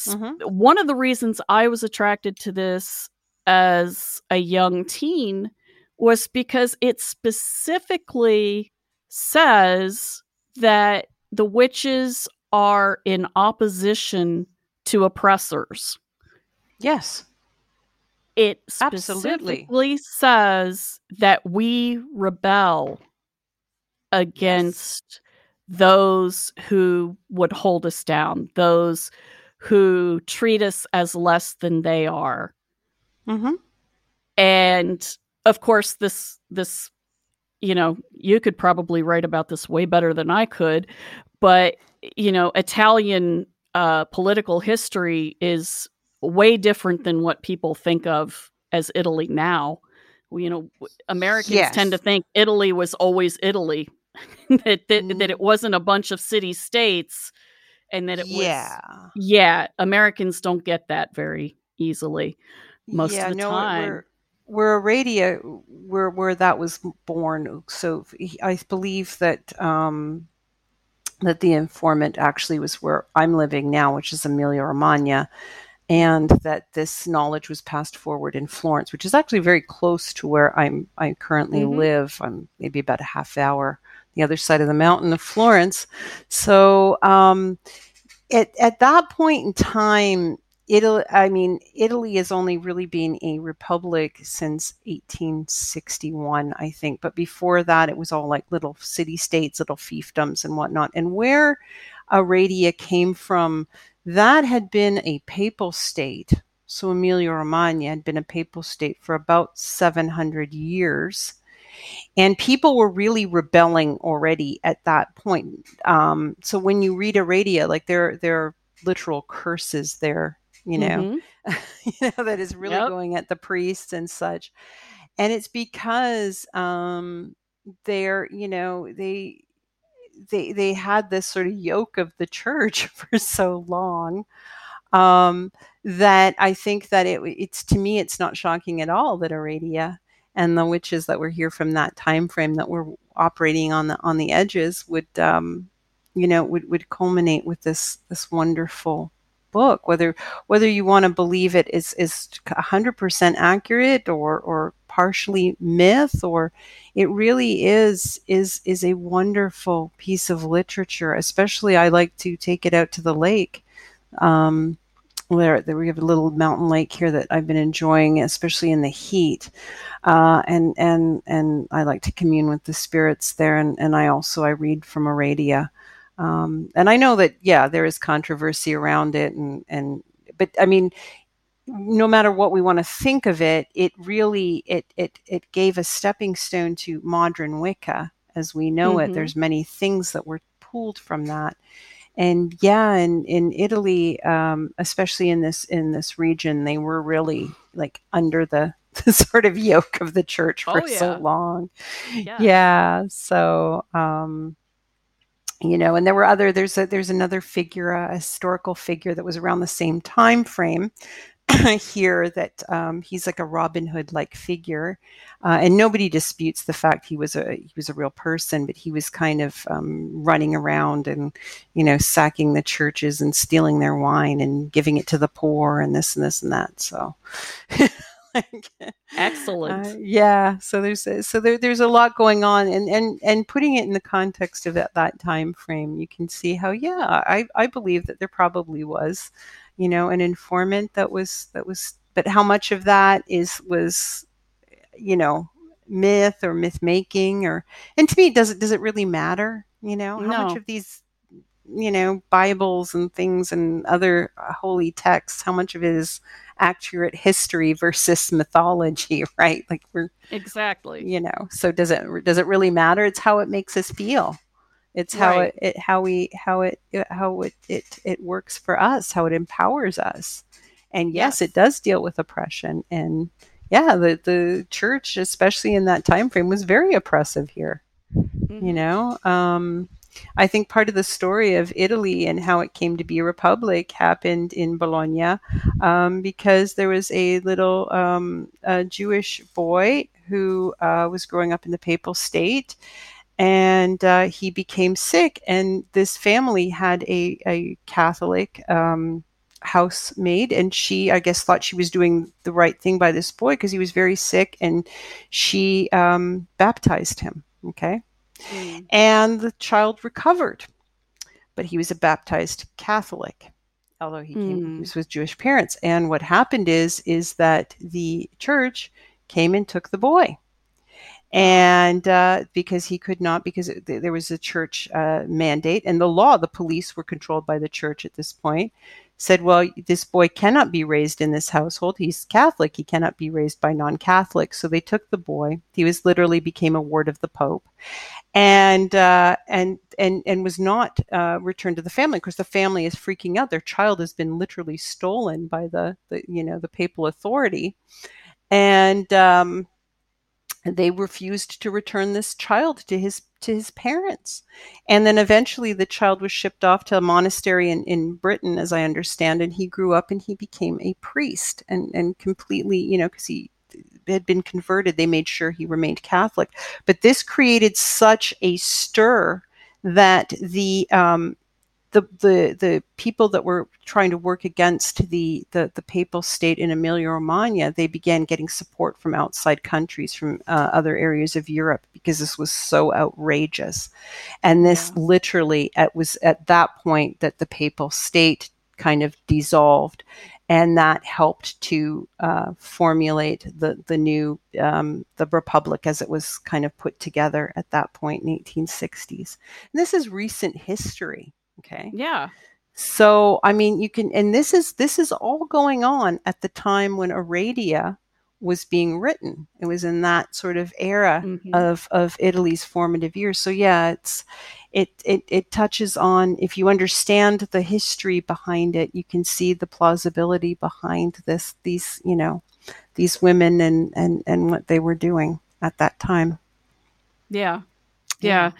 Mm-hmm. One of the reasons I was attracted to this as a young teen was because it specifically says that the witches are in opposition to oppressors. Yes. It specifically Absolutely. Says that we rebel against those who would hold us down, those who treat us as less than they are. Mm-hmm. And of course, this, you could probably write about this way better than I could, but Italian political history is way different than what people think of as Italy now. Americans tend to think Italy was always Italy, that it wasn't a bunch of city states, and that it was. Yeah, Americans don't get that very easily. Most of the time. We're Aradia where that was born. So I believe that that the informant actually was where I'm living now, which is Emilia Romagna, and that this knowledge was passed forward in Florence, which is actually very close to where I currently mm-hmm. live. I'm maybe about a half hour the other side of the mountain of Florence. So at that point in time, Italy has only really been a republic since 1861, I think. But before that, it was all like little city-states, little fiefdoms and whatnot. And where Aradia came from, that had been a papal state. So Emilia Romagna had been a papal state for about 700 years. And people were really rebelling already at that point. So when you read Aradia, like there are literal curses there, you know, mm-hmm. you know, that is really going at the priests and such. And it's because they're, you know, they had this sort of yoke of the church for so long. That I think that it's to me, it's not shocking at all that Aradia and the witches that were here from that time frame that were operating on the edges would culminate with this wonderful book. Whether you want to believe it is 100% accurate or partially myth, or it really is a wonderful piece of literature. Especially, I like to take it out to the lake. There we have a little mountain lake here that I've been enjoying, especially in the heat, and I like to commune with the spirits there, and I read from Aradia, and I know that there is controversy around it, but I mean, no matter what we want to think of it, it really gave a stepping stone to modern Wicca as we know mm-hmm. it. There's many things that were pulled from that. And in Italy, especially in this region, they were really like under the sort of yoke of the church for so long. So, and there were there's another figure, a historical figure that was around the same time frame here that he's like a Robin Hood like figure. And nobody disputes the fact he was a real person, but he was kind of running around and, sacking the churches and stealing their wine and giving it to the poor and this and this and that. So excellent. So there's a lot going on, and putting it in the context of that time frame, you can see how, I believe that there probably was, an informant that was, but how much of that was myth or myth making, and to me, does it really matter? How much of these, Bibles and things and other holy texts, how much of it is accurate history versus mythology, right? Like exactly, so does it really matter? It's how it makes us feel. It's how right. it works for us, how it empowers us. And yes, it does deal with oppression. And the church, especially in that time frame, was very oppressive here. Mm-hmm. I think part of the story of Italy and how it came to be a republic happened in Bologna, because there was a little a Jewish boy who was growing up in the Papal State. And he became sick, and this family had a Catholic housemaid, and she, I guess, thought she was doing the right thing by this boy because he was very sick, and she baptized him, okay? Mm. And the child recovered, but he was a baptized Catholic, although he was with Jewish parents. And what happened is that the church came and took the boy. And because he could not, because there was a church mandate, and the law, the police were controlled by the church at this point, said, well, this boy cannot be raised in this household. He's Catholic. He cannot be raised by non-Catholics. So they took the boy. He was literally became a ward of the Pope, and was not returned to the family, because the family is freaking out. Their child has been literally stolen by the papal authority, and they refused to return this child to his parents. And then eventually the child was shipped off to a monastery in Britain, as I understand, and he grew up and he became a priest and completely, because he had been converted, they made sure he remained Catholic. But this created such a stir that the people that were trying to work against the Papal State in Emilia Romagna, they began getting support from outside countries, from other areas of Europe, because this was so outrageous. And this literally, it was at that point that the Papal State kind of dissolved, and that helped to formulate the new the Republic as it was kind of put together at that point in 1860s. And this is recent history. Okay. Yeah. So, I mean, you can, and this is all going on at the time when Aradia was being written. It was in that sort of era of Italy's formative years. So yeah, it touches on, if you understand the history behind it, you can see the plausibility behind these women and what they were doing at that time. Yeah. Yeah.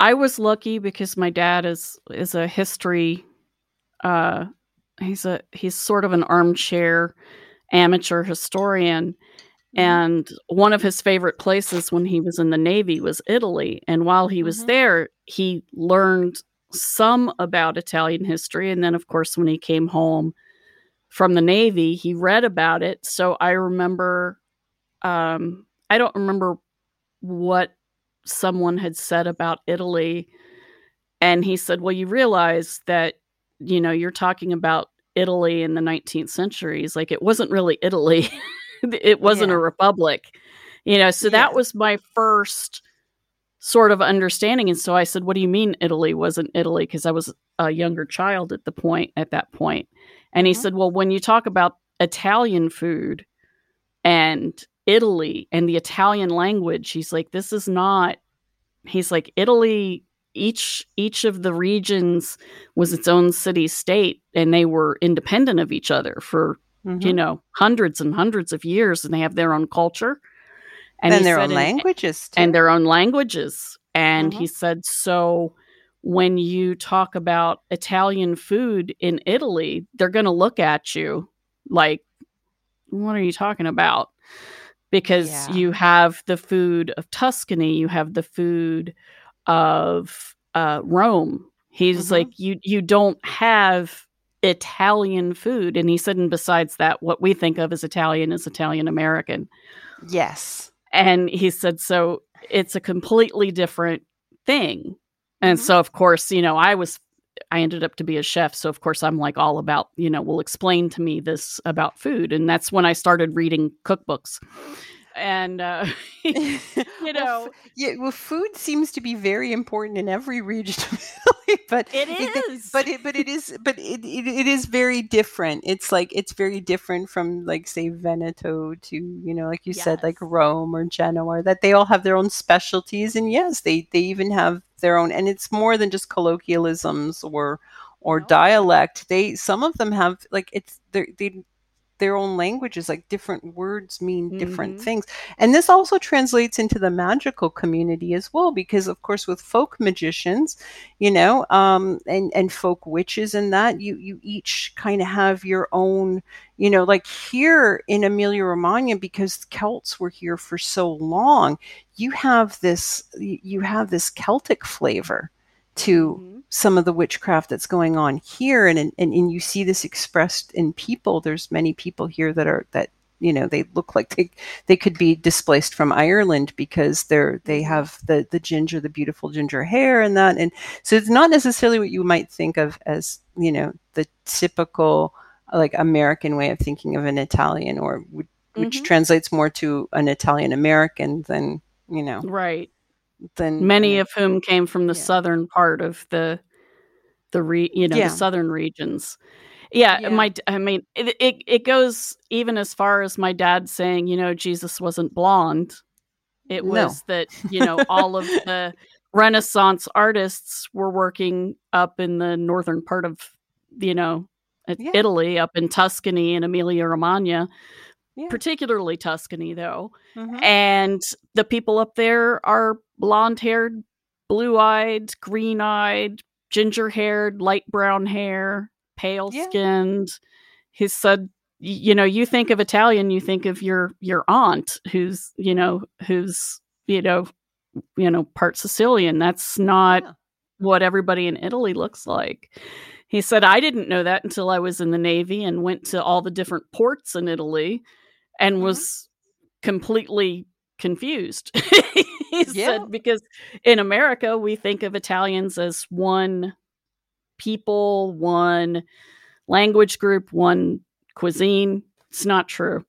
I was lucky because my dad is a history, he's sort of an armchair amateur historian, and one of his favorite places when he was in the Navy was Italy. And while he was there, he learned some about Italian history. And then, of course, when he came home from the Navy, he read about it. So I remember, I don't remember what someone had said about Italy, and he said, well, you realize that, you know, you're talking about Italy in the 19th century. It's like, it wasn't really Italy. It wasn't a republic, you know? So that was my first sort of understanding. And so I said, what do you mean Italy wasn't Italy? Cause I was a younger child at that point. And he said, well, when you talk about Italian food and Italy and the Italian language, he's like Italy, each of the regions was its own city state, and they were independent of each other for hundreds and hundreds of years, and they have their own culture and their own languages too. And their own languages. And he said, so when you talk about Italian food in Italy, they're going to look at you like, what are you talking about? Because you have the food of Tuscany, you have the food of Rome. He's like, you don't have Italian food. And he said, and besides that, what we think of as Italian is Italian American. Yes. And he said, so it's a completely different thing. And so, of course, you know, I ended up to be a chef. So, of course, I'm like all about, you know, well, explain to me this about food. And that's when I started reading cookbooks. And, you know. Well, food seems to be very important in every region of Italy, but it is very different. It's like, it's very different from, like, say, Veneto to, you know, like you said, like Rome or Genoa, that they all have their own specialties. And yes, they even have their own, and it's more than just colloquialisms or dialect. Some of them have, like, it's their own languages, like different words mean different things. And this also translates into the magical community as well, because of course with folk magicians, you know, and folk witches and that, you each kind of have your own, you know, like here in Emilia Romagna, because Celts were here for so long, you have this Celtic flavor to some of the witchcraft that's going on here, and you see this expressed in people. There's many people here that you know, they look like they could be displaced from Ireland because they have the beautiful ginger hair and that, and so it's not necessarily what you might think of as, you know, the typical like American way of thinking of an Italian, or which translates more to an Italian American than, you know, right. Then many of whom came from the southern part of the southern regions. It goes even as far as my dad saying, you know, Jesus wasn't blonde. It was that, you know, all of the Renaissance artists were working up in the northern part of, you know, Italy, up in Tuscany and Emilia Romagna. Yeah. Particularly Tuscany, though. And the people up there are blonde-haired, blue-eyed, green-eyed, ginger-haired, light brown hair, pale-skinned. He said, you know, you think of Italian, you think of your aunt who's part Sicilian. That's not what everybody in Italy looks like. He said, I didn't know that until I was in the Navy and went to all the different ports in Italy and was completely confused. He said, because in America, we think of Italians as one people, one language group, one cuisine. It's not true.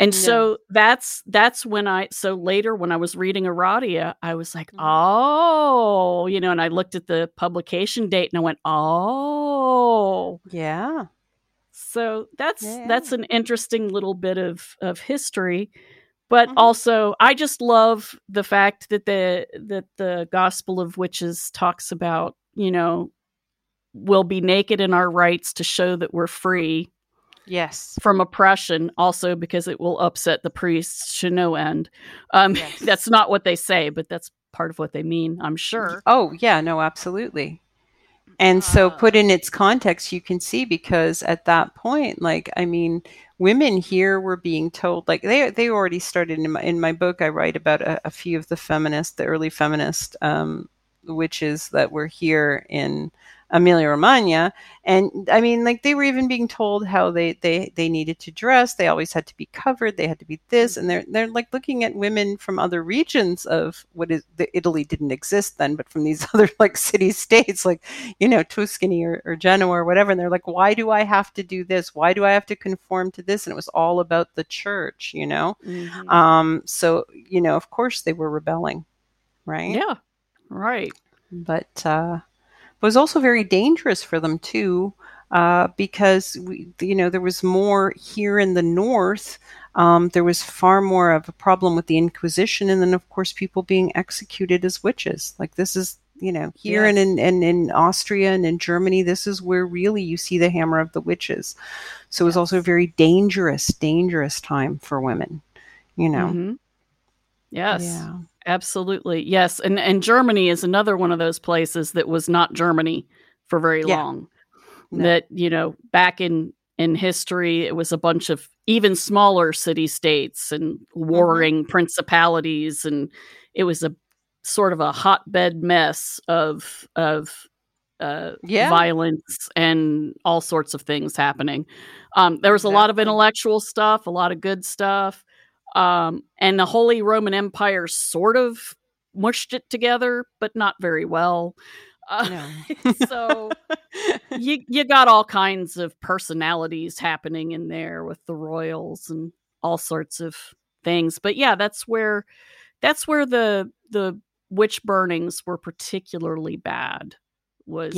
And so that's when so later when I was reading Aradia, I was like, oh, you know, and I looked at the publication date and I went, oh, yeah. So that's an interesting little bit of history. But also I just love the fact that the Gospel of Witches talks about, you know, we'll be naked in our rights to show that we're free. Yes. From oppression, also because it will upset the priests to no end. That's not what they say, but that's part of what they mean, I'm sure. Oh, yeah, no, absolutely. And so put in its context, you can see, because at that point, like, I mean, women here were being told, like, they already started in my book, I write about a few of the early feminist witches that were here in Emilia Romagna. And I mean, like, they were even being told how they needed to dress. They always had to be covered. They had to be this. And they're like looking at women from other regions of Italy didn't exist then, but from these other like city states, like, you know, Tuscany or Genoa or whatever. And they're like, why do I have to do this? Why do I have to conform to this? And it was all about the church, you know? Mm-hmm. So, you know, of course they were rebelling. Right. Yeah. Right. But, was also very dangerous for them too, because there was more here in the north. There was far more of a problem with the Inquisition, and then of course people being executed as witches. Like this is, you know, here and in Austria and in Germany, this is where really you see the hammer of the witches. So it was also a very dangerous time for women. You know. Mm-hmm. Yes. Yeah. Absolutely. Yes. And Germany is another one of those places that was not Germany for very long. No. That, you know, back in history, it was a bunch of even smaller city states and warring principalities. And it was a sort of a hotbed mess of violence and all sorts of things happening. There was a lot of intellectual stuff, a lot of good stuff. And the Holy Roman Empire sort of mushed it together, but not very well. No. So you got all kinds of personalities happening in there with the royals and all sorts of things. But yeah, that's where the witch burnings were particularly bad. Was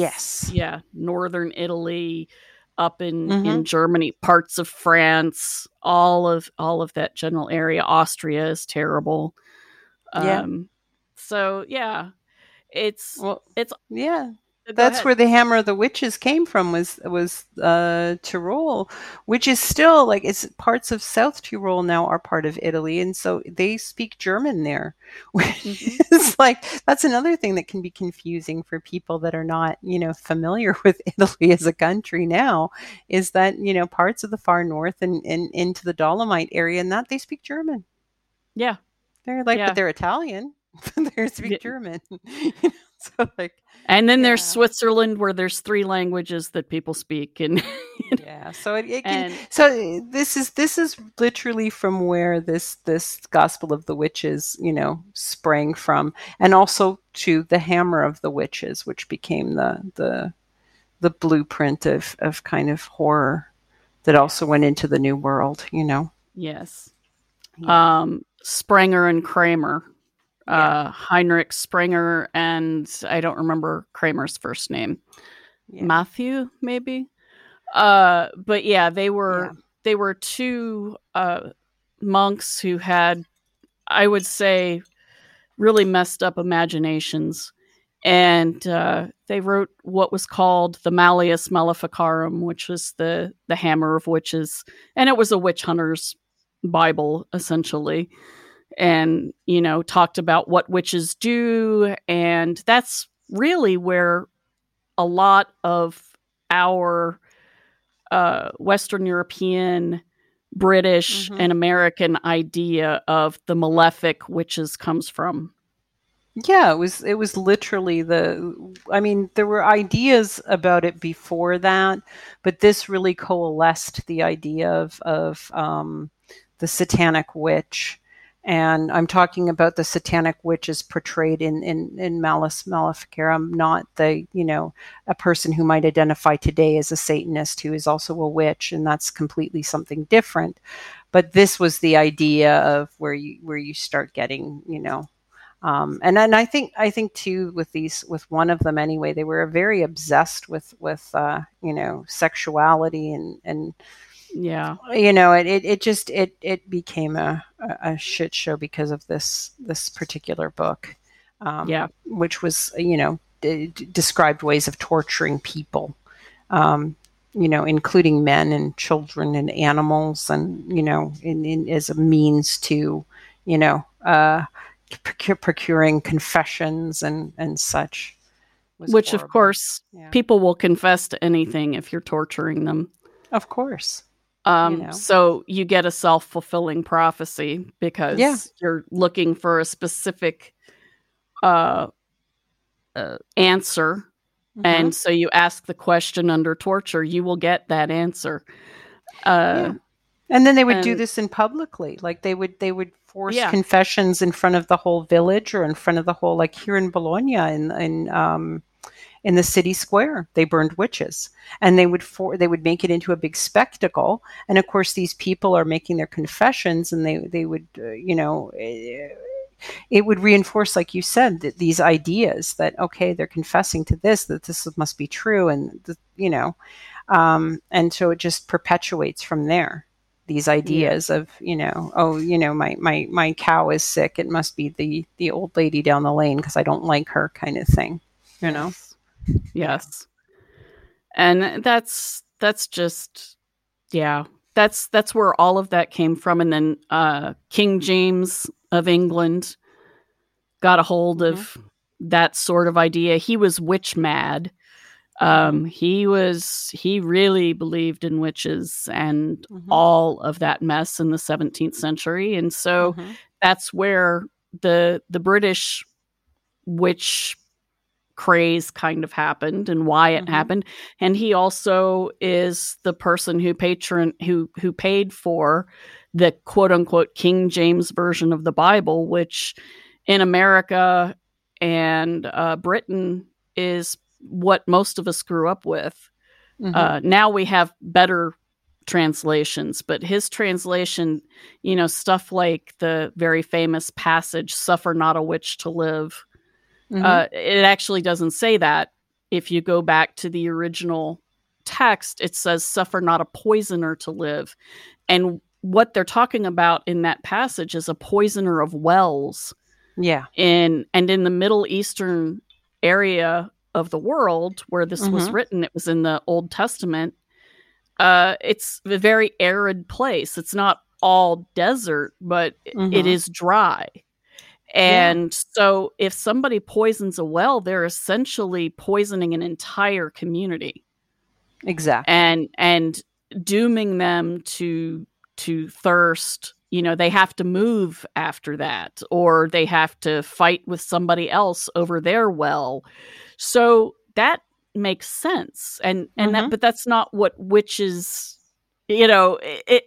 northern Italy, up in Germany, parts of France, all of that general area. Austria is terrible. So that's where the hammer of the witches came from, was Tyrol, which is still like, it's parts of South Tyrol now are part of Italy, and so they speak German there, which is like, that's another thing that can be confusing for people that are not, you know, familiar with Italy as a country now, is that, you know, parts of the far north and into the Dolomite area and that, they speak German. Yeah, they're like, but they're Italian. They speak German. So like, and then there's Switzerland, where there's three languages that people speak, and so it can, so this is literally from where this Gospel of the Witches, you know, sprang from, and also to the Hammer of the Witches, which became the blueprint of kind of horror that also went into the New World, you know. Yes. Yeah. Sprenger and Kramer. Heinrich Sprenger, and I don't remember Kramer's first name, Matthew maybe. But yeah, they were two monks who had, I would say, really messed up imaginations, and they wrote what was called the Malleus Maleficarum, which was the Hammer of Witches, and it was a witch hunter's Bible essentially. And, you know, talked about what witches do. And that's really where a lot of our Western European, British, and American idea of the malefic witches comes from. Yeah, it was literally there were ideas about it before that, but this really coalesced the idea of the Satanic Witch. And I'm talking about the Satanic Witch as portrayed in Malleus Maleficarum, not a person who might identify today as a Satanist who is also a witch, and that's completely something different. But this was the idea of where you start getting, and I think too with one of them anyway, they were very obsessed with sexuality and yeah, it became a shit show because of this particular book, which was described ways of torturing people, including men and children and animals, and as a means to procuring confessions and such, which horrible. Of course, yeah. People will confess to anything if you're torturing them. Of course. So you get a self-fulfilling prophecy because you're looking for a specific answer. Mm-hmm. And so you ask the question under torture, you will get that answer. And then they would do this publicly. Like they would force confessions in front of the whole village or in front of the whole, like here in Bologna in the city square, they burned witches, and they would make it into a big spectacle. And of course, these people are making their confessions, and it would reinforce, like you said, that these ideas that they're confessing to this, that this must be true, and so it just perpetuates from there. These ideas of my cow is sick; it must be the old lady down the lane because I don't like her, kind of thing, Yes. And that's just, that's where all of that came from. And then King James of England got a hold of that sort of idea. He was witch mad. He really believed in witches and all of that mess in the 17th century. And so that's where the British witch craze kind of happened and why it happened. And he also is the person who paid for the quote unquote King James version of the Bible, which in America and Britain is what most of us grew up with. Now we have better translations, but his translation, stuff like the very famous passage, "Suffer not a witch to live." It actually doesn't say that. If you go back to the original text, it says, "Suffer not a poisoner to live." And what they're talking about in that passage is a poisoner of wells. Yeah. And in the Middle Eastern area of the world where this was written, it was in the Old Testament. It's a very arid place. It's not all desert, but it is dry. And so if somebody poisons a well, they're essentially poisoning an entire community. Exactly. And dooming them to thirst. They have to move after that, or they have to fight with somebody else over their well. So that makes sense. And that, but that's not what witches,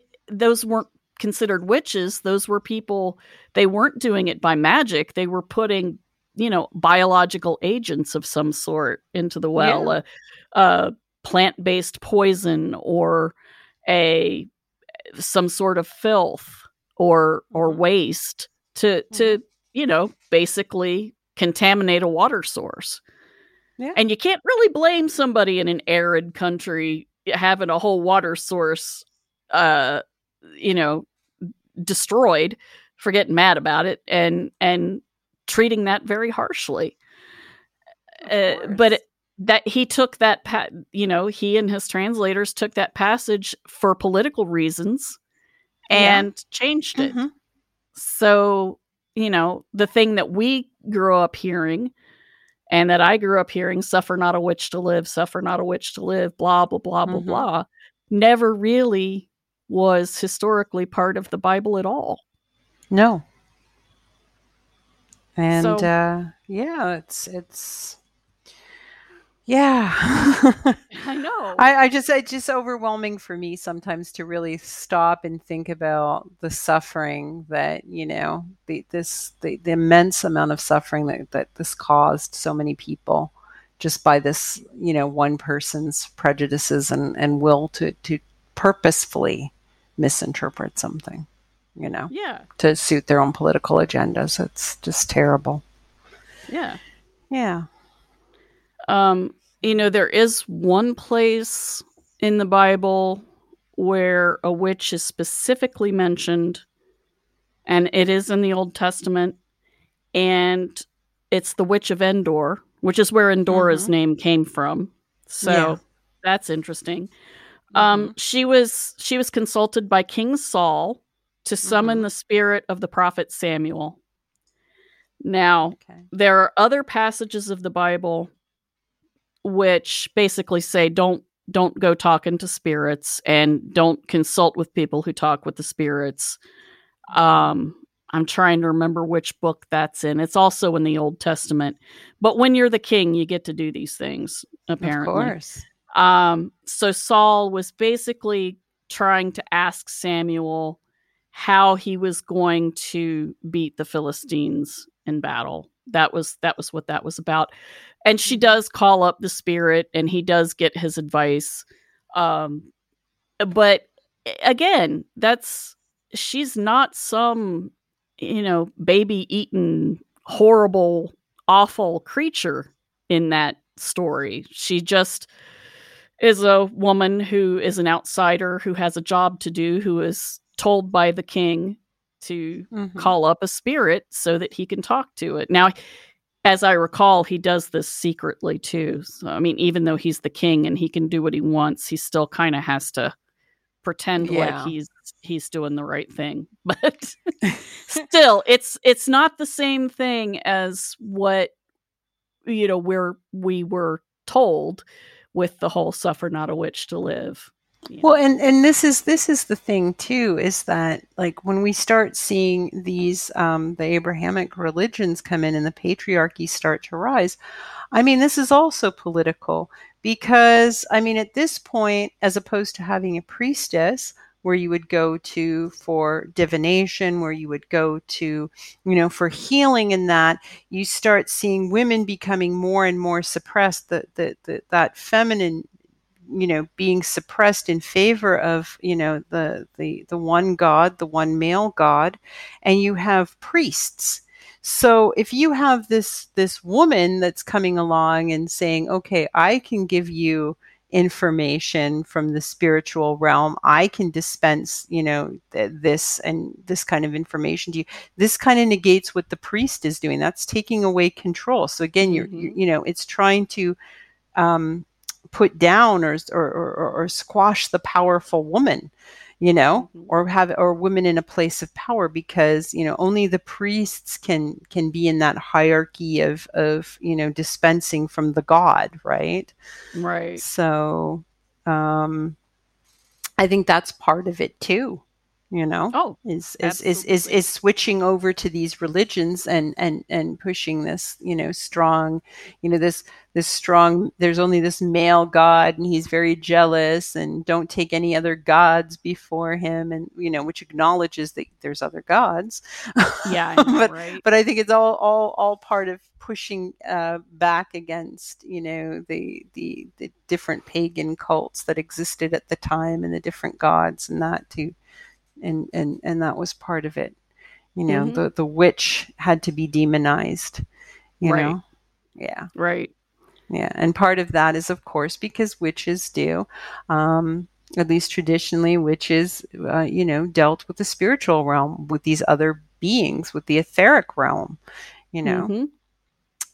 those weren't considered witches. Those were people, they weren't doing it by magic. They were putting, biological agents of some sort into the well, a plant-based poison or some sort of filth or waste to basically contaminate a water source. Yeah. And you can't really blame somebody in an arid country having a whole water source, destroyed for getting mad about it and treating that very harshly. But he took that, he and his translators took that passage for political reasons and changed it. So, the thing that we grew up hearing and that I grew up hearing, "Suffer not a witch to live, suffer not a witch to live," blah, blah, blah, blah, blah, never really was historically part of the Bible at all. No. And so, yeah, it's yeah. I know. It's just overwhelming for me sometimes to really stop and think about the suffering that, you know, the immense amount of suffering that this caused so many people just by this, you know, one person's prejudices and will to purposefully misinterpret something, you know, to suit their own political agendas. It's just terrible. Yeah. Yeah. You know, there is one place in the Bible where a witch is specifically mentioned, and it is in the Old Testament, and it's the Witch of Endor, which is where Endora's name came from. So that's interesting. She was consulted by King Saul to summon the spirit of the prophet Samuel. Now, there are other passages of the Bible which basically say don't go talking to spirits and don't consult with people who talk with the spirits. I'm trying to remember which book that's in. It's also in the Old Testament. But when you're the king, you get to do these things, apparently. Of course. So Saul was basically trying to ask Samuel how he was going to beat the Philistines in battle. That was what that was about. And she does call up the spirit and he does get his advice. But again, she's not some, you know, baby eaten, horrible, awful creature in that story. She just is a woman who is an outsider, who has a job to do, who is told by the king to call up a spirit so that he can talk to it. Now, as I recall, he does this secretly too. So, I mean, even though he's the king and he can do what he wants, he still kind of has to pretend like he's doing the right thing. But still, it's not the same thing as what, you know, where we were told with the whole "suffer not a witch to live." Yeah. Well, and this is the thing too, is that like when we start seeing these the Abrahamic religions come in and the patriarchy start to rise, I mean, this is also political because, I mean, at this point, as opposed to having a priestess where you would go to for divination, where you would go to, you know, for healing and that, you start seeing women becoming more and more suppressed, that feminine, you know, being suppressed in favor of, you know, the one God, the one male God, and you have priests. So if you have this woman that's coming along and saying, okay, I can give you information from the spiritual realm, I can dispense, you know, this and this kind of information to you, this kind of negates what the priest is doing. That's taking away control. So again, you know, it's trying to, put down or squash the powerful woman, you know, or women in a place of power, because, you know, only the priests can be in that hierarchy of, you know, dispensing from the God. Right. Right. So, I think that's part of it too, you know, is switching over to these religions and pushing this, you know, strong, you know, this strong, there's only this male God and he's very jealous and don't take any other gods before him. And, you know, which acknowledges that there's other gods. Yeah. I know, but I think it's all part of pushing back against, you know, the different pagan cults that existed at the time and the different gods and that too. And that was part of it, you know. The witch had to be demonized, you know. Yeah, right. Yeah, and part of that is, of course, because witches do, at least traditionally, witches, you know, dealt with the spiritual realm, with these other beings, with the etheric realm, you know.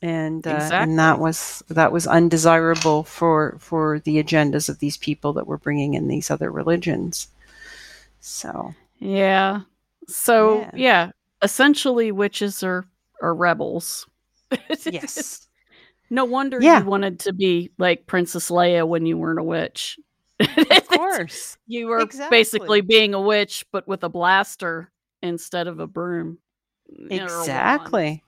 And and that was undesirable for the agendas of these people that were bringing in these other religions. So essentially witches are rebels. Yes. No wonder you wanted to be like Princess Leia when you weren't a witch. Of course. You were basically being a witch, but with a blaster instead of a broom. Exactly.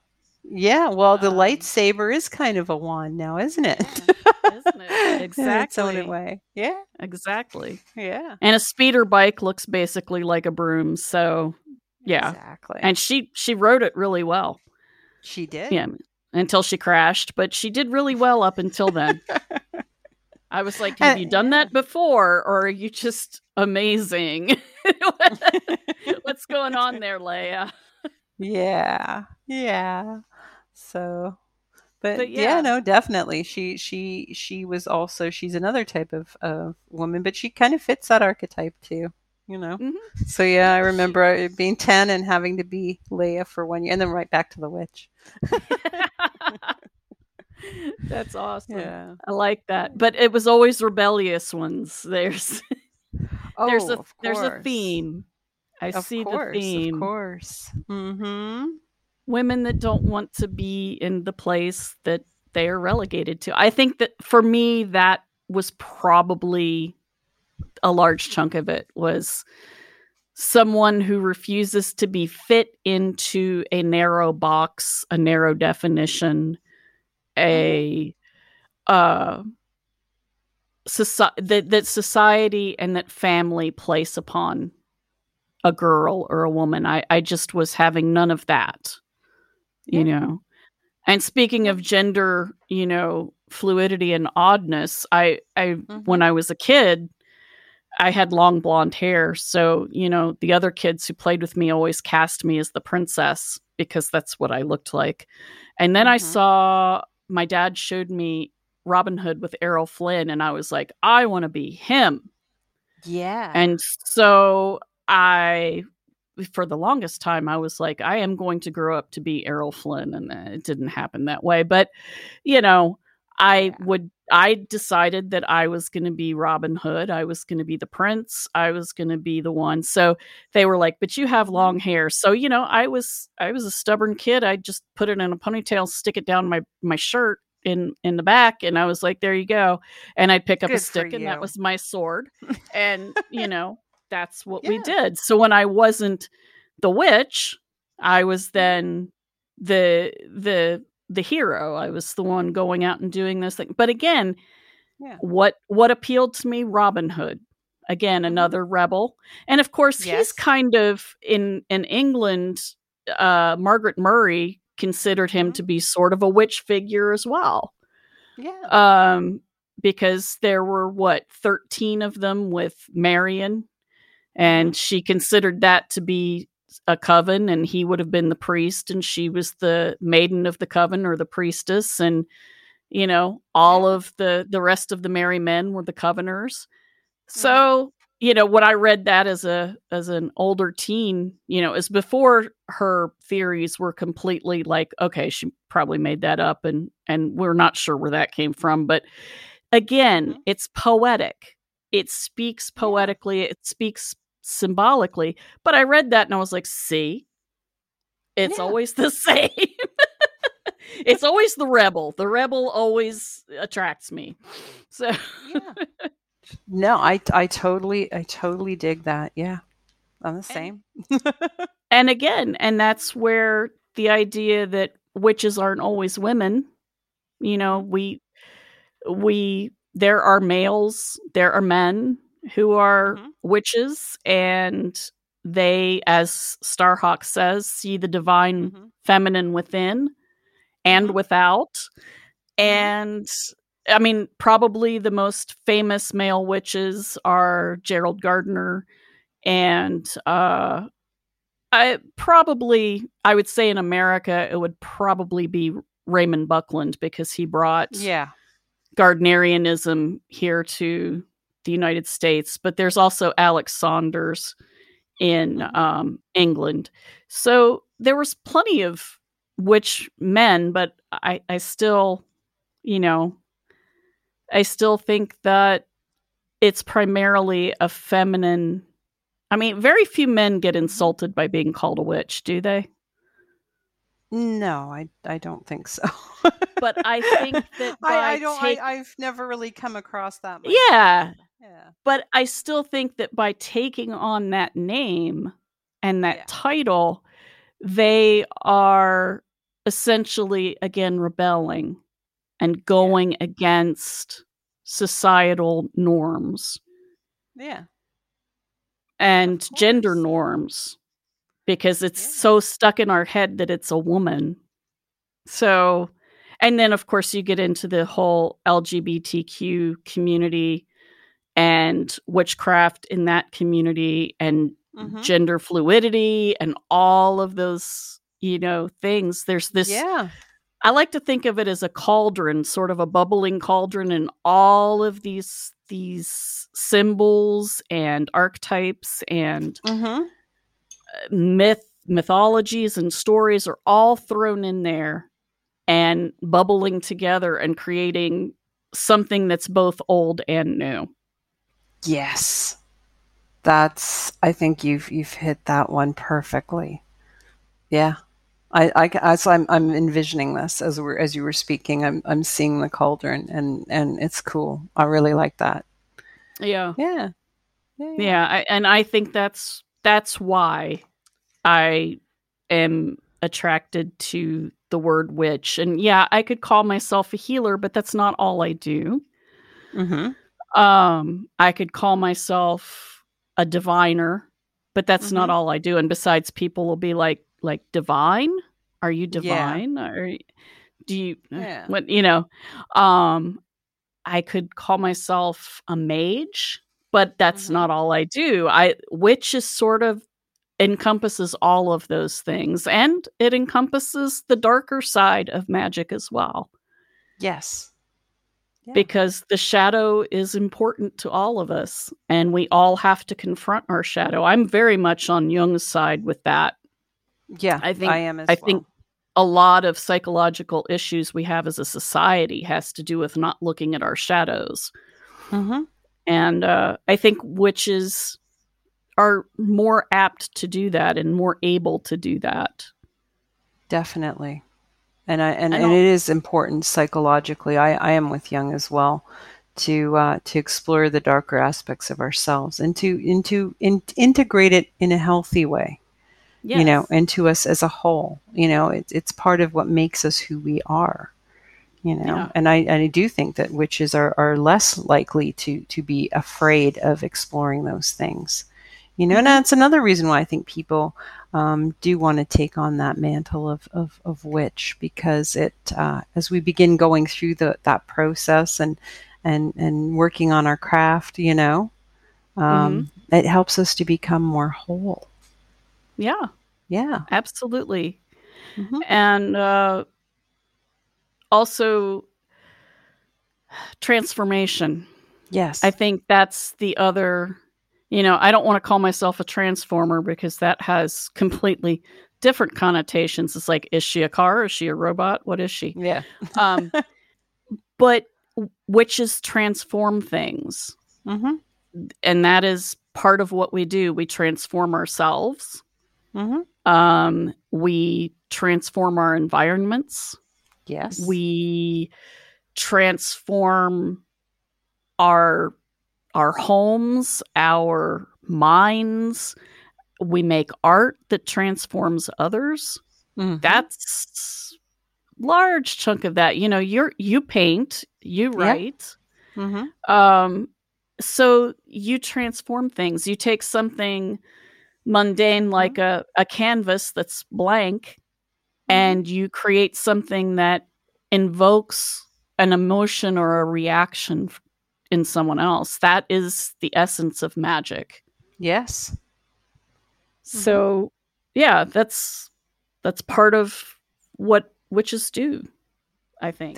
Yeah, well, the lightsaber is kind of a wand now, isn't it? Yeah, isn't it? Exactly. In its own way. Yeah. Exactly. Yeah. And a speeder bike looks basically like a broom, so yeah. Exactly. And she rode it really well. She did. Yeah. Until she crashed, but she did really well up until then. I was like, have you done that before, or are you just amazing? What's going on there, Leia? Yeah. Yeah. So, but yeah, no, definitely. She was also, she's another type of woman, but she kind of fits that archetype too, you know? Mm-hmm. So yeah, I remember being 10 and having to be Leia for 1 year and then right back to the witch. That's awesome. Yeah. I like that. But it was always rebellious ones. There's a theme. I see the theme. Of course. Mm-hmm. Women that don't want to be in the place that they are relegated to. I think that for me, that was probably a large chunk of it, was someone who refuses to be fit into a narrow box, a narrow definition, that society and that family place upon a girl or a woman. I just was having none of that, you know. And speaking of gender, you know, fluidity and oddness, I when I was a kid, I had long blonde hair. So, you know, the other kids who played with me always cast me as the princess because that's what I looked like. And then I saw, my dad showed me Robin Hood with Errol Flynn, and I was like, I want to be him. Yeah. And so for the longest time, I was like, I am going to grow up to be Errol Flynn. And it didn't happen that way. But, you know, I decided that I was going to be Robin Hood. I was going to be the prince. I was going to be the one. So they were like, but you have long hair. So, you know, I was a stubborn kid. I just put it in a ponytail, stick it down my shirt in the back. And I was like, there you go. And I'd pick up a stick and that was my sword. And, you know, that's what we did. So when I wasn't the witch, I was then the hero. I was the one going out and doing this thing. But again, what appealed to me? Robin Hood. Again, another rebel. And of course, he's kind of in England, Margaret Murray considered him to be sort of a witch figure as well. Yeah. Because there were 13 of them with Marian, and she considered that to be a coven, and he would have been the priest, and she was the maiden of the coven, or the priestess. And, you know, all of the rest of the merry men were the coveners. So, you know, when I read that as an older teen, you know, is before her theories were completely like, okay, she probably made that up, and we're not sure where that came from. But again, it's poetic. It speaks poetically. It speaks symbolically. But I read that and I was like, see, it's always the same. It's always the rebel. The rebel always attracts me. So no, I totally dig that. Yeah. I'm the same. And again, and that's where the idea that witches aren't always women, you know, we there are males, there are men who are witches, and they, as Starhawk says, see the divine feminine within and without. And I mean, probably the most famous male witches are Gerald Gardner and I would say in America it would probably be Raymond Buckland, because he brought Gardnerianism here to the United States. But there's also Alex Saunders in England. So there was plenty of witch men, but I still, you know, I still think that it's primarily a feminine. I mean, very few men get insulted by being called a witch, do they? No, I don't think so. But I think that I've never really come across that much. Yeah. But I still think that by taking on that name and that title, they are essentially, again, rebelling and going against societal norms. Yeah. And gender norms, because it's so stuck in our head that it's a woman. So, and then, of course, you get into the whole LGBTQ community and witchcraft in that community and gender fluidity and all of those, you know, things. There's this, I like to think of it as a cauldron, sort of a bubbling cauldron, and all of these symbols and archetypes and mythologies and stories are all thrown in there and bubbling together and creating something that's both old and new. Yes. That's, I think you've hit that one perfectly. Yeah. I'm envisioning this as you were speaking. I'm seeing the cauldron, and it's cool. I really like that. Yeah. I think that's why I am attracted to the word witch. And yeah, I could call myself a healer, but that's not all I do. I could call myself a diviner, but that's not all I do. And besides, people will be like divine? Are you divine? Or do you what, you know? I could call myself a mage, but that's not all I do. Witch is sort of encompasses all of those things, and it encompasses the darker side of magic as well. Yes. Yeah. Because the shadow is important to all of us, and we all have to confront our shadow. I'm very much on Jung's side with that. Yeah, I am as well. I think a lot of psychological issues we have as a society has to do with not looking at our shadows. And I think witches are more apt to do that and more able to do that. Definitely. And it is important psychologically. I am with Jung as well to explore the darker aspects of ourselves and to integrate it in a healthy way. Yes. You know, and to us as a whole, you know, it's part of what makes us who we are, you know, and I do think that witches are less likely to be afraid of exploring those things, you know, and that's another reason why I think people do want to take on that mantle of witch, because it, as we begin going through that process and working on our craft, you know, it helps us to become more whole. Yeah, absolutely. And also transformation. Yes. I think that's the other, you know, I don't want to call myself a transformer because that has completely different connotations. It's like, is she a car? Is she a robot? What is she? Yeah. But witches transform things. And that is part of what we do. We transform ourselves. We transform our environments. Yes. We transform our homes, our minds. We make art that transforms others. That's a large chunk of that. You know, you paint, you write. So you transform things. You take something mundane like a canvas that's blank, and you create something that invokes an emotion or a reaction in someone else. That is the essence of magic. Yes. So, yeah, that's part of what witches do, I think.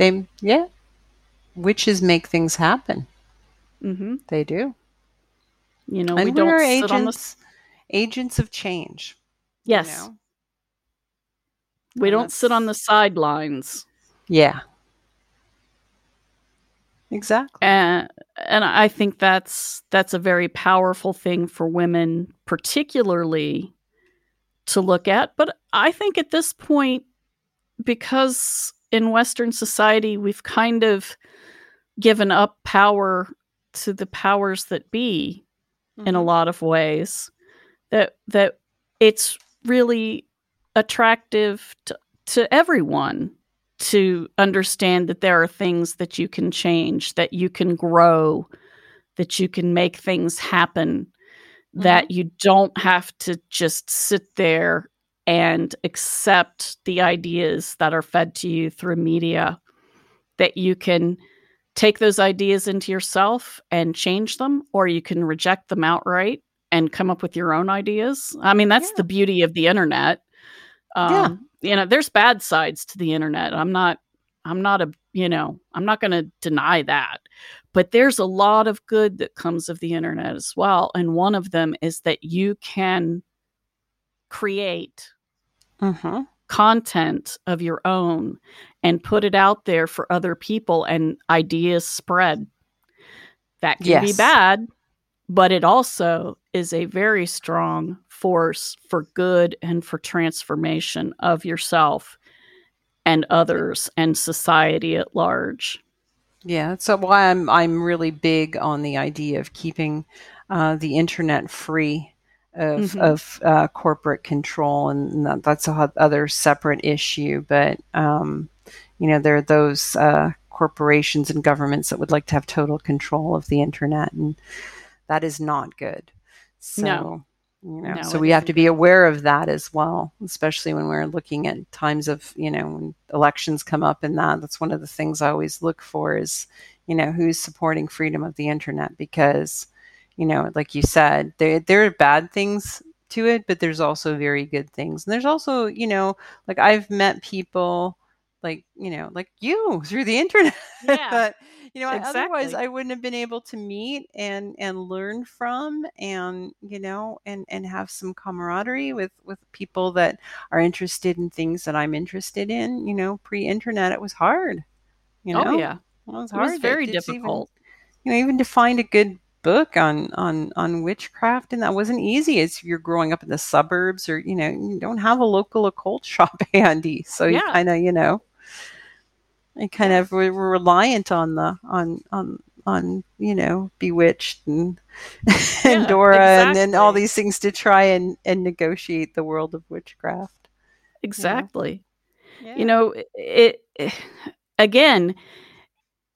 Witches make things happen. They do. You know, and we don't sit on this. Agents of change. Yes. You know? We don't sit on the sidelines. Yeah. Exactly. And I think that's a very powerful thing for women particularly to look at. But I think at this point, because in Western society we've kind of given up power to the powers that be in a lot of ways, that it's really attractive to, to everyone to understand that there are things that you can change, that you can grow, that you can make things happen, mm-hmm. that you don't have to just sit there and accept the ideas that are fed to you through media, that you can take those ideas into yourself and change them, or you can reject them outright and come up with your own ideas. I mean, that's the beauty of the internet. You know, there's bad sides to the internet. I'm not going to deny that, but there's a lot of good that comes of the internet as well. And one of them is that you can create content of your own and put it out there for other people, and ideas spread. That can be bad, but it also is a very strong force for good and for transformation of yourself and others and society at large. Yeah, so why I'm really big on the idea of keeping the internet free of corporate control, and that's another separate issue. But there are those corporations and governments that would like to have total control of the internet, and that is not good. So, so we have to be aware of that as well, especially when we're looking at times of, when elections come up, and that's one of the things I always look for is, who's supporting freedom of the internet, because, like you said, there are bad things to it, but there's also very good things. And there's also, like I've met people like you through the internet, but otherwise I wouldn't have been able to meet and learn from, and, and have some camaraderie with people that are interested in things that I'm interested in. Pre-internet, it was hard, Oh, yeah. It was hard. It was very difficult. Even to find a good book on witchcraft, and that wasn't easy. As you're growing up in the suburbs, or you don't have a local occult shop handy, so you kind of we're reliant on the on Bewitched and Endora and then all these things to try and negotiate the world of witchcraft. Exactly. Yeah. It again,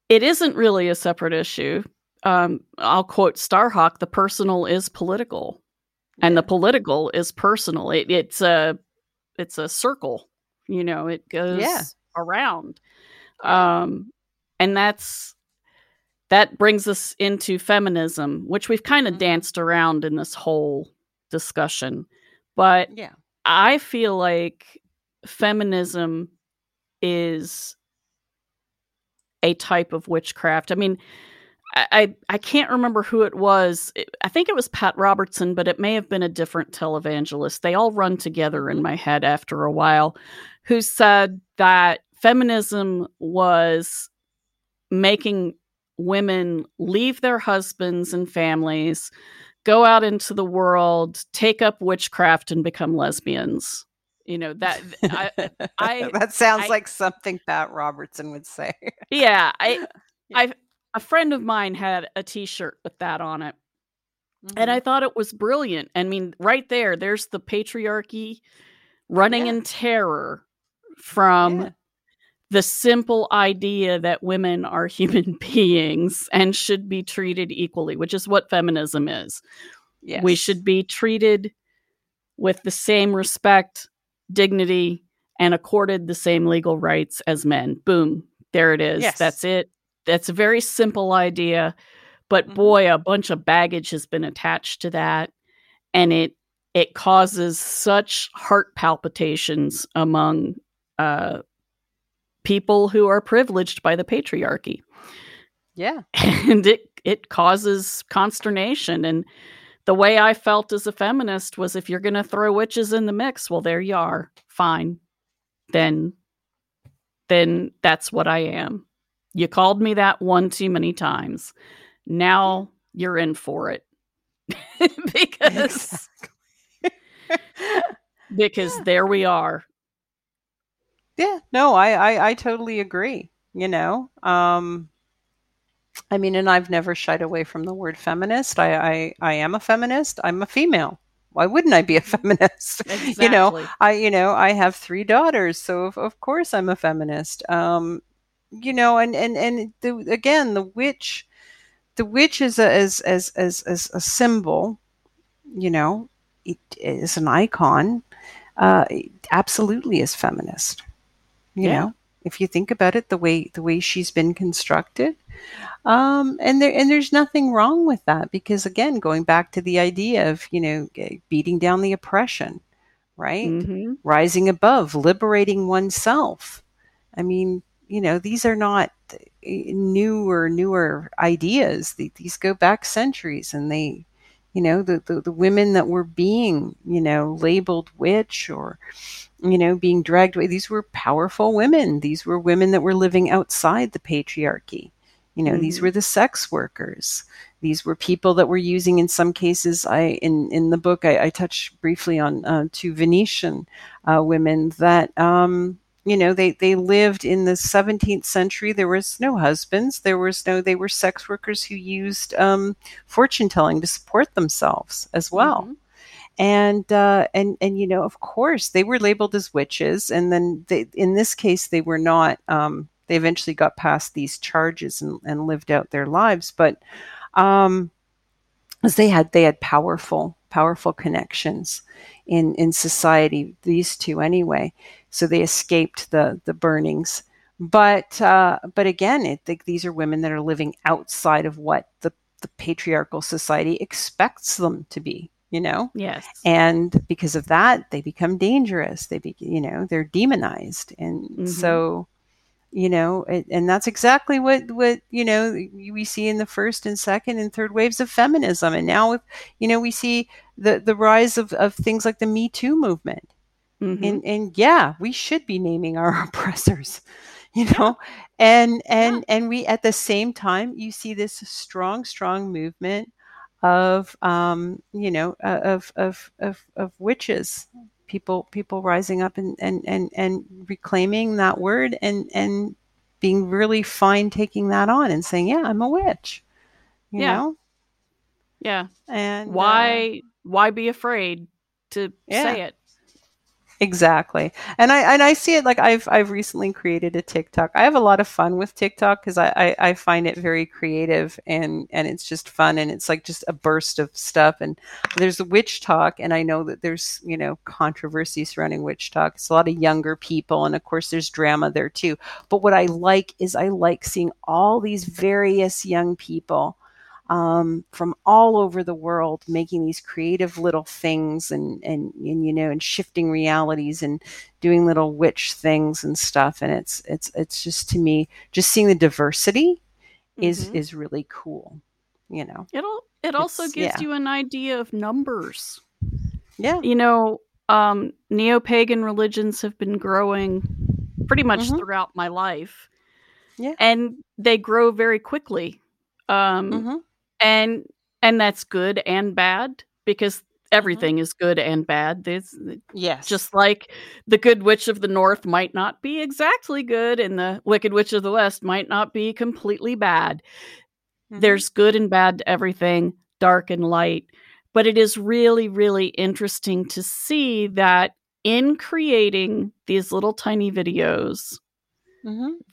it isn't really a separate issue. I'll quote Starhawk, the personal is political and the political is personal. It's a circle, it goes around. And that brings us into feminism, which we've kind of danced around in this whole discussion, but I feel like feminism is a type of witchcraft. I mean, I can't remember who it was. I think it was Pat Robertson, but it may have been a different televangelist. They all run together in my head after a while, who said that feminism was making women leave their husbands and families, go out into the world, take up witchcraft, and become lesbians. That I that sounds like something Pat Robertson would say. A friend of mine had a t-shirt with that on it, and I thought it was brilliant. I mean, right there's the patriarchy running in terror from the simple idea that women are human beings and should be treated equally, which is what feminism is. Yes. We should be treated with the same respect, dignity, and accorded the same legal rights as men. Boom. There it is. Yes. That's it. That's a very simple idea, but boy, a bunch of baggage has been attached to that. And it causes such heart palpitations among people who are privileged by the patriarchy. Yeah. And it causes consternation. And the way I felt as a feminist was, if you're going to throw witches in the mix, well, there you are. Fine. Then that's what I am. You called me that one too many times. Now you're in for it. because there we are. Yeah, no, I totally agree. I mean, and I've never shied away from the word feminist. I am a feminist. I'm a female. why wouldn't I be a feminist? Exactly. I have three daughters, so of course I'm a feminist. Again, the witch is as a symbol, it is an icon, absolutely is feminist. If you think about it, the way she's been constructed, and there's nothing wrong with that, because again, going back to the idea of beating down the oppression, right? Mm-hmm. Rising above, liberating oneself. I mean, these are not newer ideas. These go back centuries, and they, the women that were being labeled witch or being dragged away, these were powerful women. These were women that were living outside the patriarchy. Mm-hmm. These were the sex workers. These were people that were using, in some cases, in the book, I touched briefly on two Venetian women that, they lived in the 17th century. There was no husbands. They were sex workers who used fortune telling to support themselves as well. Mm-hmm. And of course they were labeled as witches, and then in this case they were not. They eventually got past these charges and lived out their lives, but they had powerful connections in society. These two anyway, so they escaped the burnings. But again, I think these are women that are living outside of what the patriarchal society expects them to be. Yes. And because of that, they become dangerous. They're demonized. And mm-hmm. so, and that's exactly what, we see in the first and second and third waves of feminism. And now, we see the rise of things like the Me Too movement. Mm-hmm. And yeah, we should be naming our oppressors, and we, at the same time, you see this strong movement of witches, people rising up and reclaiming that word and being really fine taking that on and saying, yeah, I'm a witch, you know? Yeah. And why be afraid to say it? Exactly. And I see it, like I've recently created a TikTok. I have a lot of fun with TikTok because I find it very creative and it's just fun, and it's like just a burst of stuff. And there's the witch talk, and I know that there's, controversy surrounding witch talk. It's a lot of younger people, and of course there's drama there too. But what I like is seeing all these various young people from all over the world making these creative little things and shifting realities and doing little witch things and stuff. And it's just, to me, just seeing the diversity is really cool. It also gives you an idea of numbers. Yeah. Neo-pagan religions have been growing pretty much throughout my life. Yeah. And they grow very quickly. And that's good and bad, because everything is good and bad. Yes. Just like the good witch of the North might not be exactly good, and the wicked witch of the West might not be completely bad. Mm-hmm. There's good and bad to everything, dark and light. But it is really, really interesting to see that in creating these little tiny videos,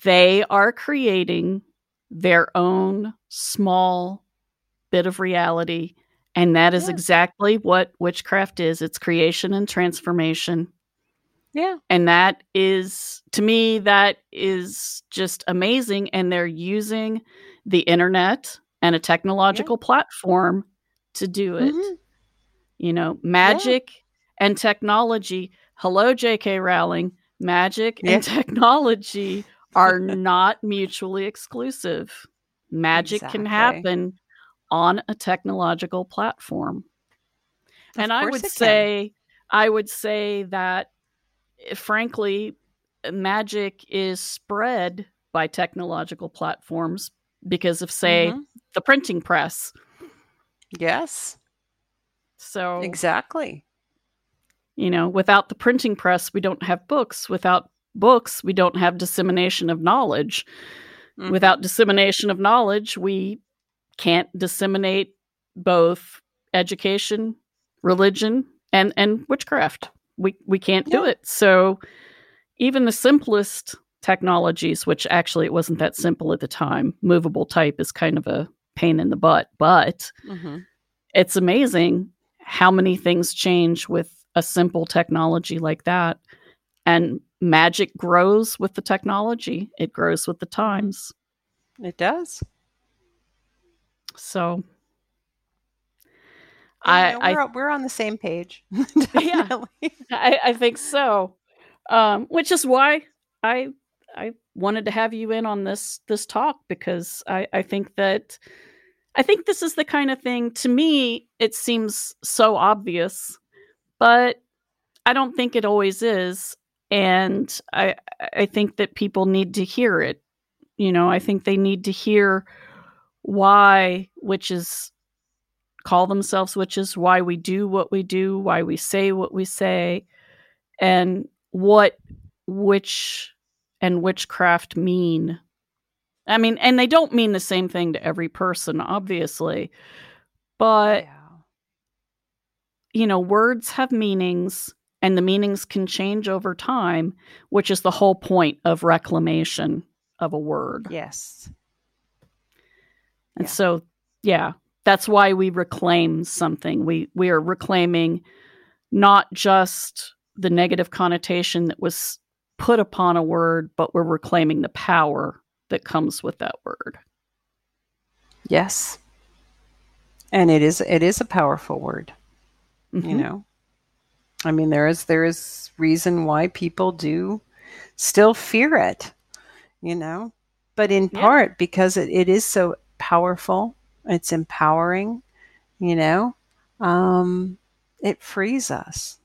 they are creating their own small bit of reality, and that is exactly what witchcraft is. It's creation and transformation. Yeah. And that is, to me, that is just amazing. And they're using the internet and a technological platform to do it. Mm-hmm. Magic and technology. Hello, J.K. Rowling. Magic and technology are not mutually exclusive. Magic can happen on a technological platform. And I would say that, frankly, magic is spread by technological platforms because of, say, the printing press. Yes. So exactly. Without the printing press, we don't have books. Without books, we don't have dissemination of knowledge. Mm-hmm. Without dissemination of knowledge, we can't disseminate both education, religion and witchcraft. We can't do it. So even the simplest technologies, which actually it wasn't that simple at the time, movable type is kind of a pain in the butt, but it's amazing how many things change with a simple technology like that. And magic grows with the technology. It grows with the times. It does. So we're on the same page. Yeah, I think so. Which is why I wanted to have you in on this talk, because I think this is the kind of thing, to me, it seems so obvious, but I don't think it always is. And I think that people need to hear it. You know, I think they need to hear why witches call themselves witches, why we do what we do, why we say what we say, and what witch and witchcraft mean. I mean, and they don't mean the same thing to every person, obviously, but, you know, words have meanings. And the meanings can change over time, which is the whole point of reclamation of a word. Yes. And so, that's why we reclaim something. We are reclaiming not just the negative connotation that was put upon a word, but we're reclaiming the power that comes with that word. Yes. And it is a powerful word, you know. I mean, there is reason why people do still fear it, you know, but in part because it is so powerful. It's empowering, you know, it frees us,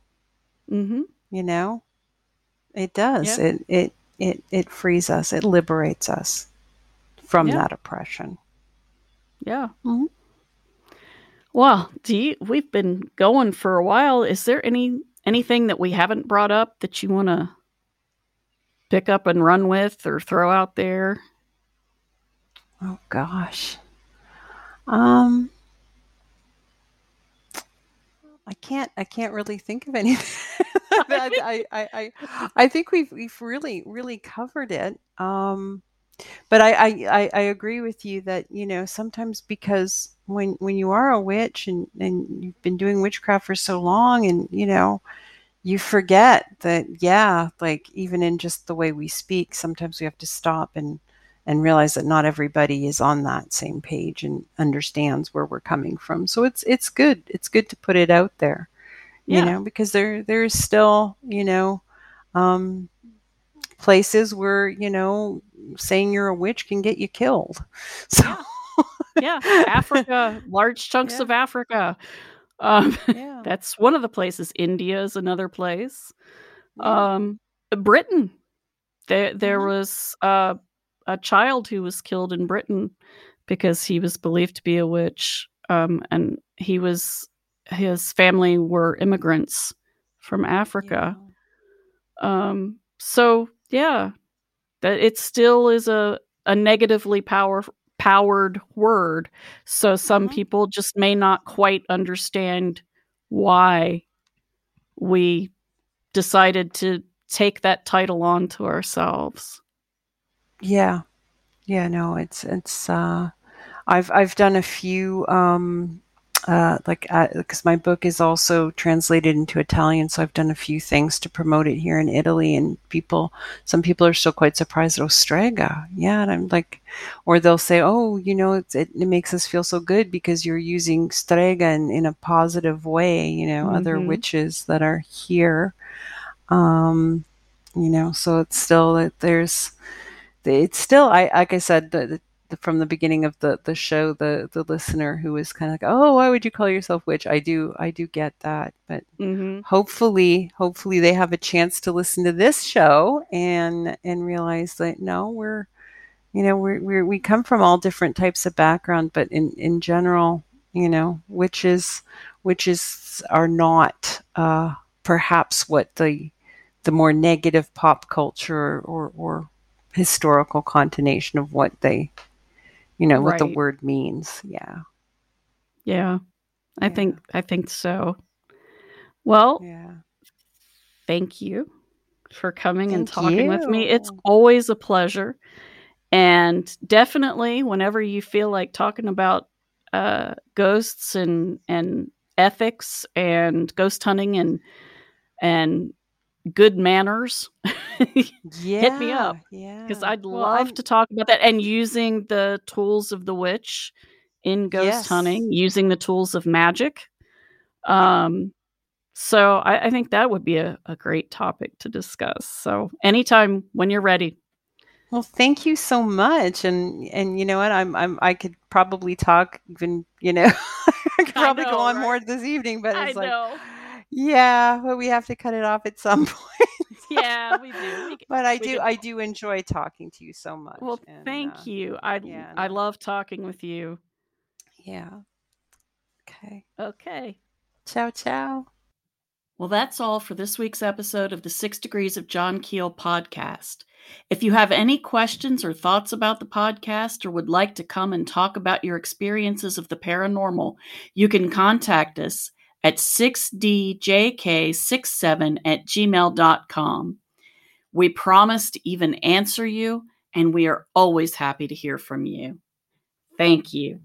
you know, it does. Yeah. It frees us. It liberates us from that oppression. Yeah. Mm-hmm. Well, we've been going for a while. Is there anything that we haven't brought up that you want to pick up and run with or throw out there? Oh gosh, I can't really think of anything. I think we've really really covered it. But I agree with you that, you know, sometimes because when you are a witch and you've been doing witchcraft for so long, and, you know, you forget that, like even in just the way we speak, sometimes we have to stop and realize that not everybody is on that same page and understands where we're coming from. So it's good. It's good to put it out there, you know, because there is still, you know, places where, you know, saying you're a witch can get you killed. So Africa, large chunks of Africa. That's one of the places. India is another place. Britain. There was a child who was killed in Britain because he was believed to be a witch. And his family were immigrants from Africa. So that it still is a negatively powered word. So some people just may not quite understand why we decided to take that title on to ourselves. Yeah. Yeah, no, it's I've done a few because my book is also translated into Italian, so I've done a few things to promote it here in Italy, and some people are still quite surprised at Ostrega. Yeah, and I'm like, or they'll say, oh, you know, it makes us feel so good because you're using strega in a positive way, you know, other witches that are here, you know, so it's still that I like I said, from the beginning of the show, the listener who was kind of like, oh, why would you call yourself witch? I do get that, but hopefully they have a chance to listen to this show and realize that no, we're, you know, we come from all different types of background, but in general, you know, witches are not perhaps what the more negative pop culture or historical connotation of what they, you know, what the word means. I think so. Well, yeah. Thank you for coming and talking with me. It's always a pleasure. And definitely whenever you feel like talking about ghosts and ethics and ghost hunting and good manners, hit me up. Yeah, because I'd love to talk about that, and using the tools of the witch in ghost hunting, using the tools of magic. So I think that would be a great topic to discuss. So anytime when you're ready. Well, thank you so much. And you know what, I could probably talk even, I could probably go on more this evening, but it's but we have to cut it off at some point. Yeah, we do. But I do enjoy talking to you so much. Well, and, thank you. I love talking with you. Yeah. Okay. Ciao, ciao. Well, that's all for this week's episode of the 6 Degrees of John Keel podcast. If you have any questions or thoughts about the podcast, or would like to come and talk about your experiences of the paranormal, you can contact us at 6djk67@gmail.com. We promise to even answer you, and we are always happy to hear from you. Thank you.